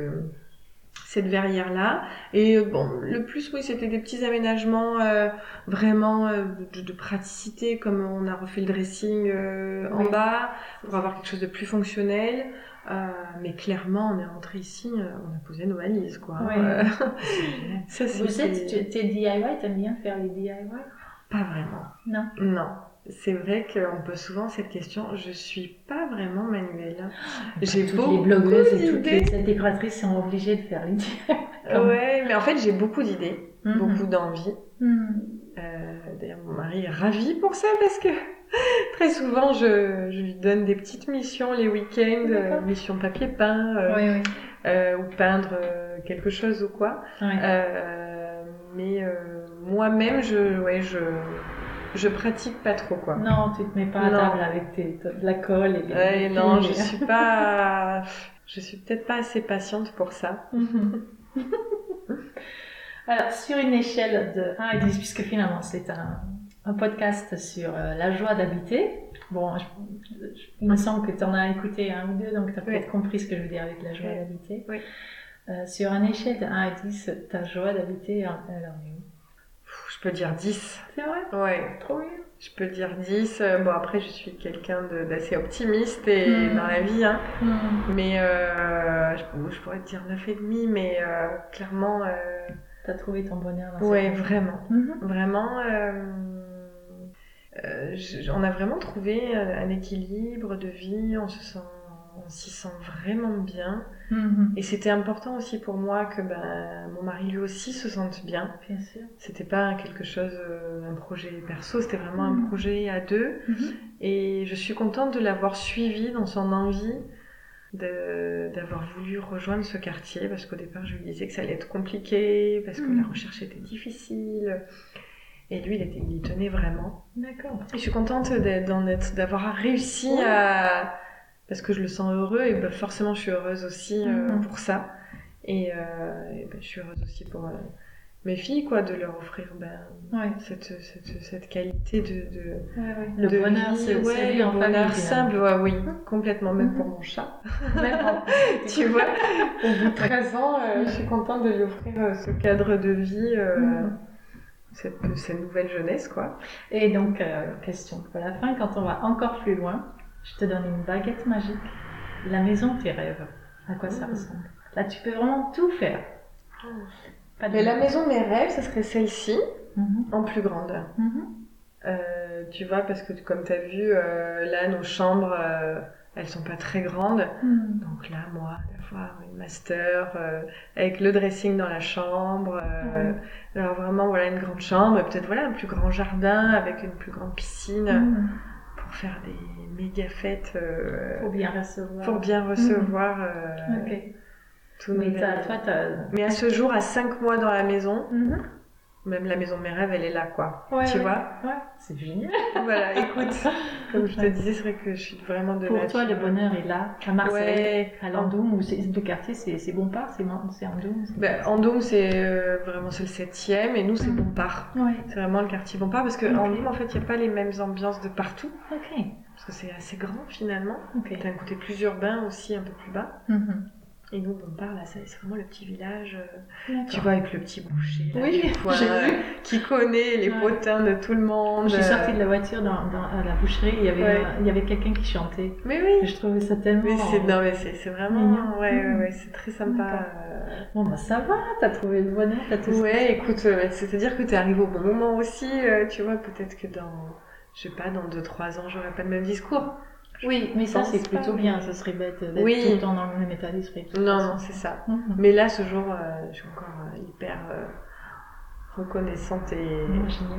cette verrière-là. Et bon, le plus, oui, c'était des petits aménagements euh, vraiment euh, de, de praticité, comme on a refait le dressing euh, oui. en bas, pour avoir quelque chose de plus fonctionnel. Euh, mais clairement, on est rentré ici, on a posé nos valises, quoi. Ouais. Euh... Ça, c'est Vous êtes, tu, t'es D I Y, t'aimes bien faire les D I Y ? Pas vraiment. Non. Non. C'est vrai qu'on pose souvent cette question. Je suis pas vraiment manuelle. J'ai toutes beaucoup les blogueuses et toutes les intégratrices sont obligées de faire les D I Y. Ouais, mais en fait, j'ai beaucoup d'idées, mm-hmm. beaucoup d'envie. Mm-hmm. Euh, d'ailleurs, mon mari est ravi pour ça parce que. Très souvent, je, je lui donne des petites missions les week-ends, euh, missions papier peint, euh, oui, oui. Euh, ou peindre euh, quelque chose ou quoi. Oui. Euh, mais euh, moi-même, je, ouais, je, je pratique pas trop, quoi. Non, tu te mets pas à non. table avec tes, de la colle et des. Ouais, non, je suis pas, je suis peut-être pas assez patiente pour ça. Alors, sur une échelle de un à dix, puisque finalement c'est un, un podcast sur euh, la joie d'habiter. Bon, je, je, il me semble que tu en as écouté un ou deux, donc tu as oui. peut-être compris ce que je veux dire avec la joie oui. d'habiter. Oui. Euh, sur une échelle de un à dix, ta joie d'habiter, elle en est où ? Je peux dire dix. C'est vrai ? Ouais. Trop bien. Je peux dire dix. Bon, après, je suis quelqu'un de, d'assez optimiste et mmh. dans la vie, hein. Mmh. Mais euh, je, je pourrais te dire neuf virgule cinq, mais euh, clairement... Euh, t'as trouvé ton bonheur dans ça. Ouais, vraiment. Mmh. Vraiment, euh, euh, je, on a vraiment trouvé un équilibre de vie, on se sent, on s'y sent vraiment bien. Mmh. Et c'était important aussi pour moi que ben, mon mari lui aussi se sente bien. Bien sûr. C'était pas quelque chose, un projet perso, c'était vraiment mmh. un projet à deux. Mmh. Et je suis contente de l'avoir suivi dans son envie. De, d'avoir voulu rejoindre ce quartier, parce qu'au départ je lui disais que ça allait être compliqué parce que mmh. la recherche était difficile et lui il, était, il y tenait vraiment. D'accord. Et je suis contente d'être, d'en être, d'avoir réussi à... parce que je le sens heureux et ben forcément je suis heureuse aussi euh, mmh. pour ça et, euh, et ben, je suis heureuse aussi pour euh, mes filles, quoi, de leur offrir ben, ouais. cette, cette, cette qualité de, de, ouais, ouais. de le bonheur, vie. C'est, ouais, c'est le bonheur simple, ouais, oui, complètement, même mm-hmm. pour mon chat. Même pour... tu vois, au bout de treize ans, euh, je suis contente de lui offrir euh, ce cadre de vie, euh, mm-hmm. cette, cette nouvelle jeunesse, quoi. Et donc, euh, question pour la fin, quand on va encore plus loin, je te donne une baguette magique, la maison de tes rêves, à quoi mm-hmm. ça ressemble ? Là, tu peux vraiment tout faire. Mm. Mais la maison de mes rêves, ça serait celle-ci, mm-hmm. en plus grande. Mm-hmm. Euh, tu vois, parce que comme tu as vu, euh, là, nos chambres, euh, elles sont pas très grandes. Mm-hmm. Donc là, moi, d'avoir une master, euh, avec le dressing dans la chambre. Euh, mm-hmm. Alors vraiment, voilà, une grande chambre, et peut-être voilà, un plus grand jardin avec une plus grande piscine mm-hmm. pour faire des méga fêtes. Euh, pour bien recevoir. Pour bien recevoir. Mm-hmm. Euh, okay. Mais, t'as, toi, t'as... mais à ce jour, à cinq mois dans la maison, mm-hmm. même la maison de mes rêves, elle est là, quoi. Ouais, tu ouais. vois ouais. C'est génial. Voilà, écoute, comme je te disais, c'est vrai que je suis vraiment de Pour la toi, vie. Le bonheur est là, à Marseille, ouais. à l'Endoume, ou c'est le quartier, c'est, c'est Bompard, c'est, c'est Endoume c'est ben, Endoume, c'est euh, vraiment c'est le septième, et nous, c'est mm. Bompard. Ouais. C'est vraiment le quartier Bompard, parce qu'en okay. Endoume, en fait, il n'y a pas les mêmes ambiances de partout. Ok. Parce que c'est assez grand, finalement. Okay. T'as un côté plus urbain aussi, un peu plus bas. Mm-hmm. Et nous, Bompard, là, c'est vraiment le petit village, d'accord. tu vois, avec le petit boucher, là, oui, vois, j'ai vu. Qui connaît les ouais. potins de tout le monde. J'ai sorti de la voiture dans, dans, à la boucherie, il y avait, ouais. il y avait quelqu'un qui chantait. Mais oui. Et je trouvais ça tellement... Mais c'est, non, mais c'est, c'est vraiment... Mignon. Ouais, ouais, ouais, c'est très sympa. Euh... Bon, bah ça va, t'as trouvé le bonheur, t'as tout ouais, ça. Écoute, euh, c'est-à-dire que t'es arrivé au bon moment aussi, euh, tu vois, peut-être que dans, je sais pas, dans deux trois ans, j'aurais pas le même discours. Oui, mais ça c'est plutôt pas, bien, mais... ça serait bête d'être oui. tout le temps dans le même état d'esprit. Non, non, c'est ça. Mm-hmm. Mais là, ce jour, euh, je suis encore euh, hyper euh, reconnaissante et... Mm, génial.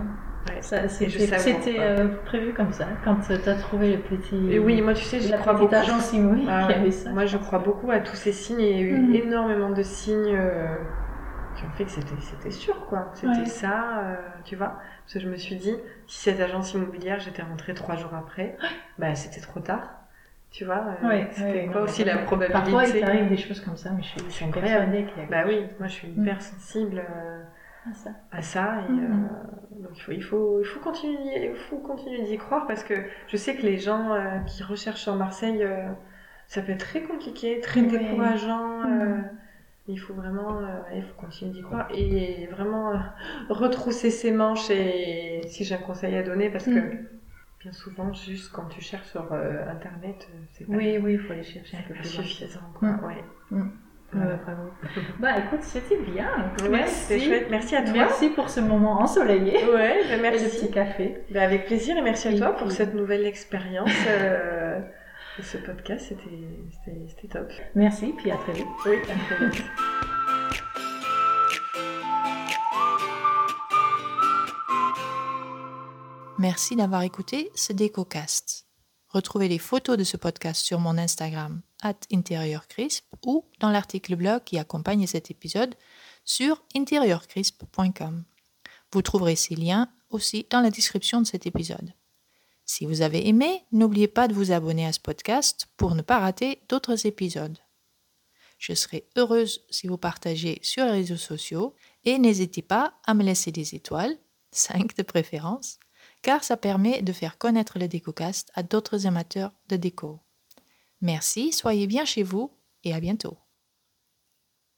Ouais. Ça, c'est, et je c'est, c'était euh, prévu comme ça, quand tu as trouvé le petit... Et oui, moi tu sais, je crois beaucoup... La petite agence immobilière ah, qui avait ça. Moi je crois beaucoup à tous ces signes, et il y a eu mm-hmm. énormément de signes euh, qui ont fait que c'était, c'était sûr, quoi. C'était ouais. ça, euh, tu vois. Parce que je me suis dit, si cette agence immobilière, j'étais rentrée trois jours après, bah, c'était trop tard, tu vois. Euh, ouais, c'était ouais, quoi non, aussi la probabilité. Parfois, il t'arrive des choses comme ça, mais je suis persuadée qu'il y a... Bah oui, moi, je suis hyper mmh. sensible euh, à ça. À ça et, mmh. euh, donc, il faut, il faut, il faut continuer, il faut continuer d'y croire, parce que je sais que les gens euh, qui recherchent en Marseille, euh, ça peut être très compliqué, très oui. décourageant. Mmh. Euh, Il faut vraiment, euh, il faut continuer d'y croire et vraiment euh, retrousser ses manches. Et si j'ai un conseil à donner, parce que mmh. bien souvent, juste quand tu cherches sur euh, internet, c'est pas oui, oui, il faut aller chercher un peu plus suffisant, quoi. Mmh. Ouais. Mmh. Ouais. Ouais, bravo. Bah écoute, c'était bien. Ouais, merci, c'était chouette. Merci à toi. Merci pour ce moment ensoleillé. Ouais, bah, merci. Et le petit café. Bah, avec plaisir et merci à et toi puis... pour cette nouvelle expérience. euh... Ce podcast, c'était, c'était, c'était top. Merci, puis à très vite. Oui, à très vite. Merci d'avoir écouté ce DécoCast. Retrouvez les photos de ce podcast sur mon Instagram, arobase Intérieur Crisp, ou dans l'article blog qui accompagne cet épisode sur intérieur crisp point com. Vous trouverez ces liens aussi dans la description de cet épisode. Si vous avez aimé, n'oubliez pas de vous abonner à ce podcast pour ne pas rater d'autres épisodes. Je serai heureuse si vous partagez sur les réseaux sociaux et n'hésitez pas à me laisser des étoiles, cinq de préférence, car ça permet de faire connaître le DécoCast à d'autres amateurs de déco. Merci, soyez bien chez vous et à bientôt.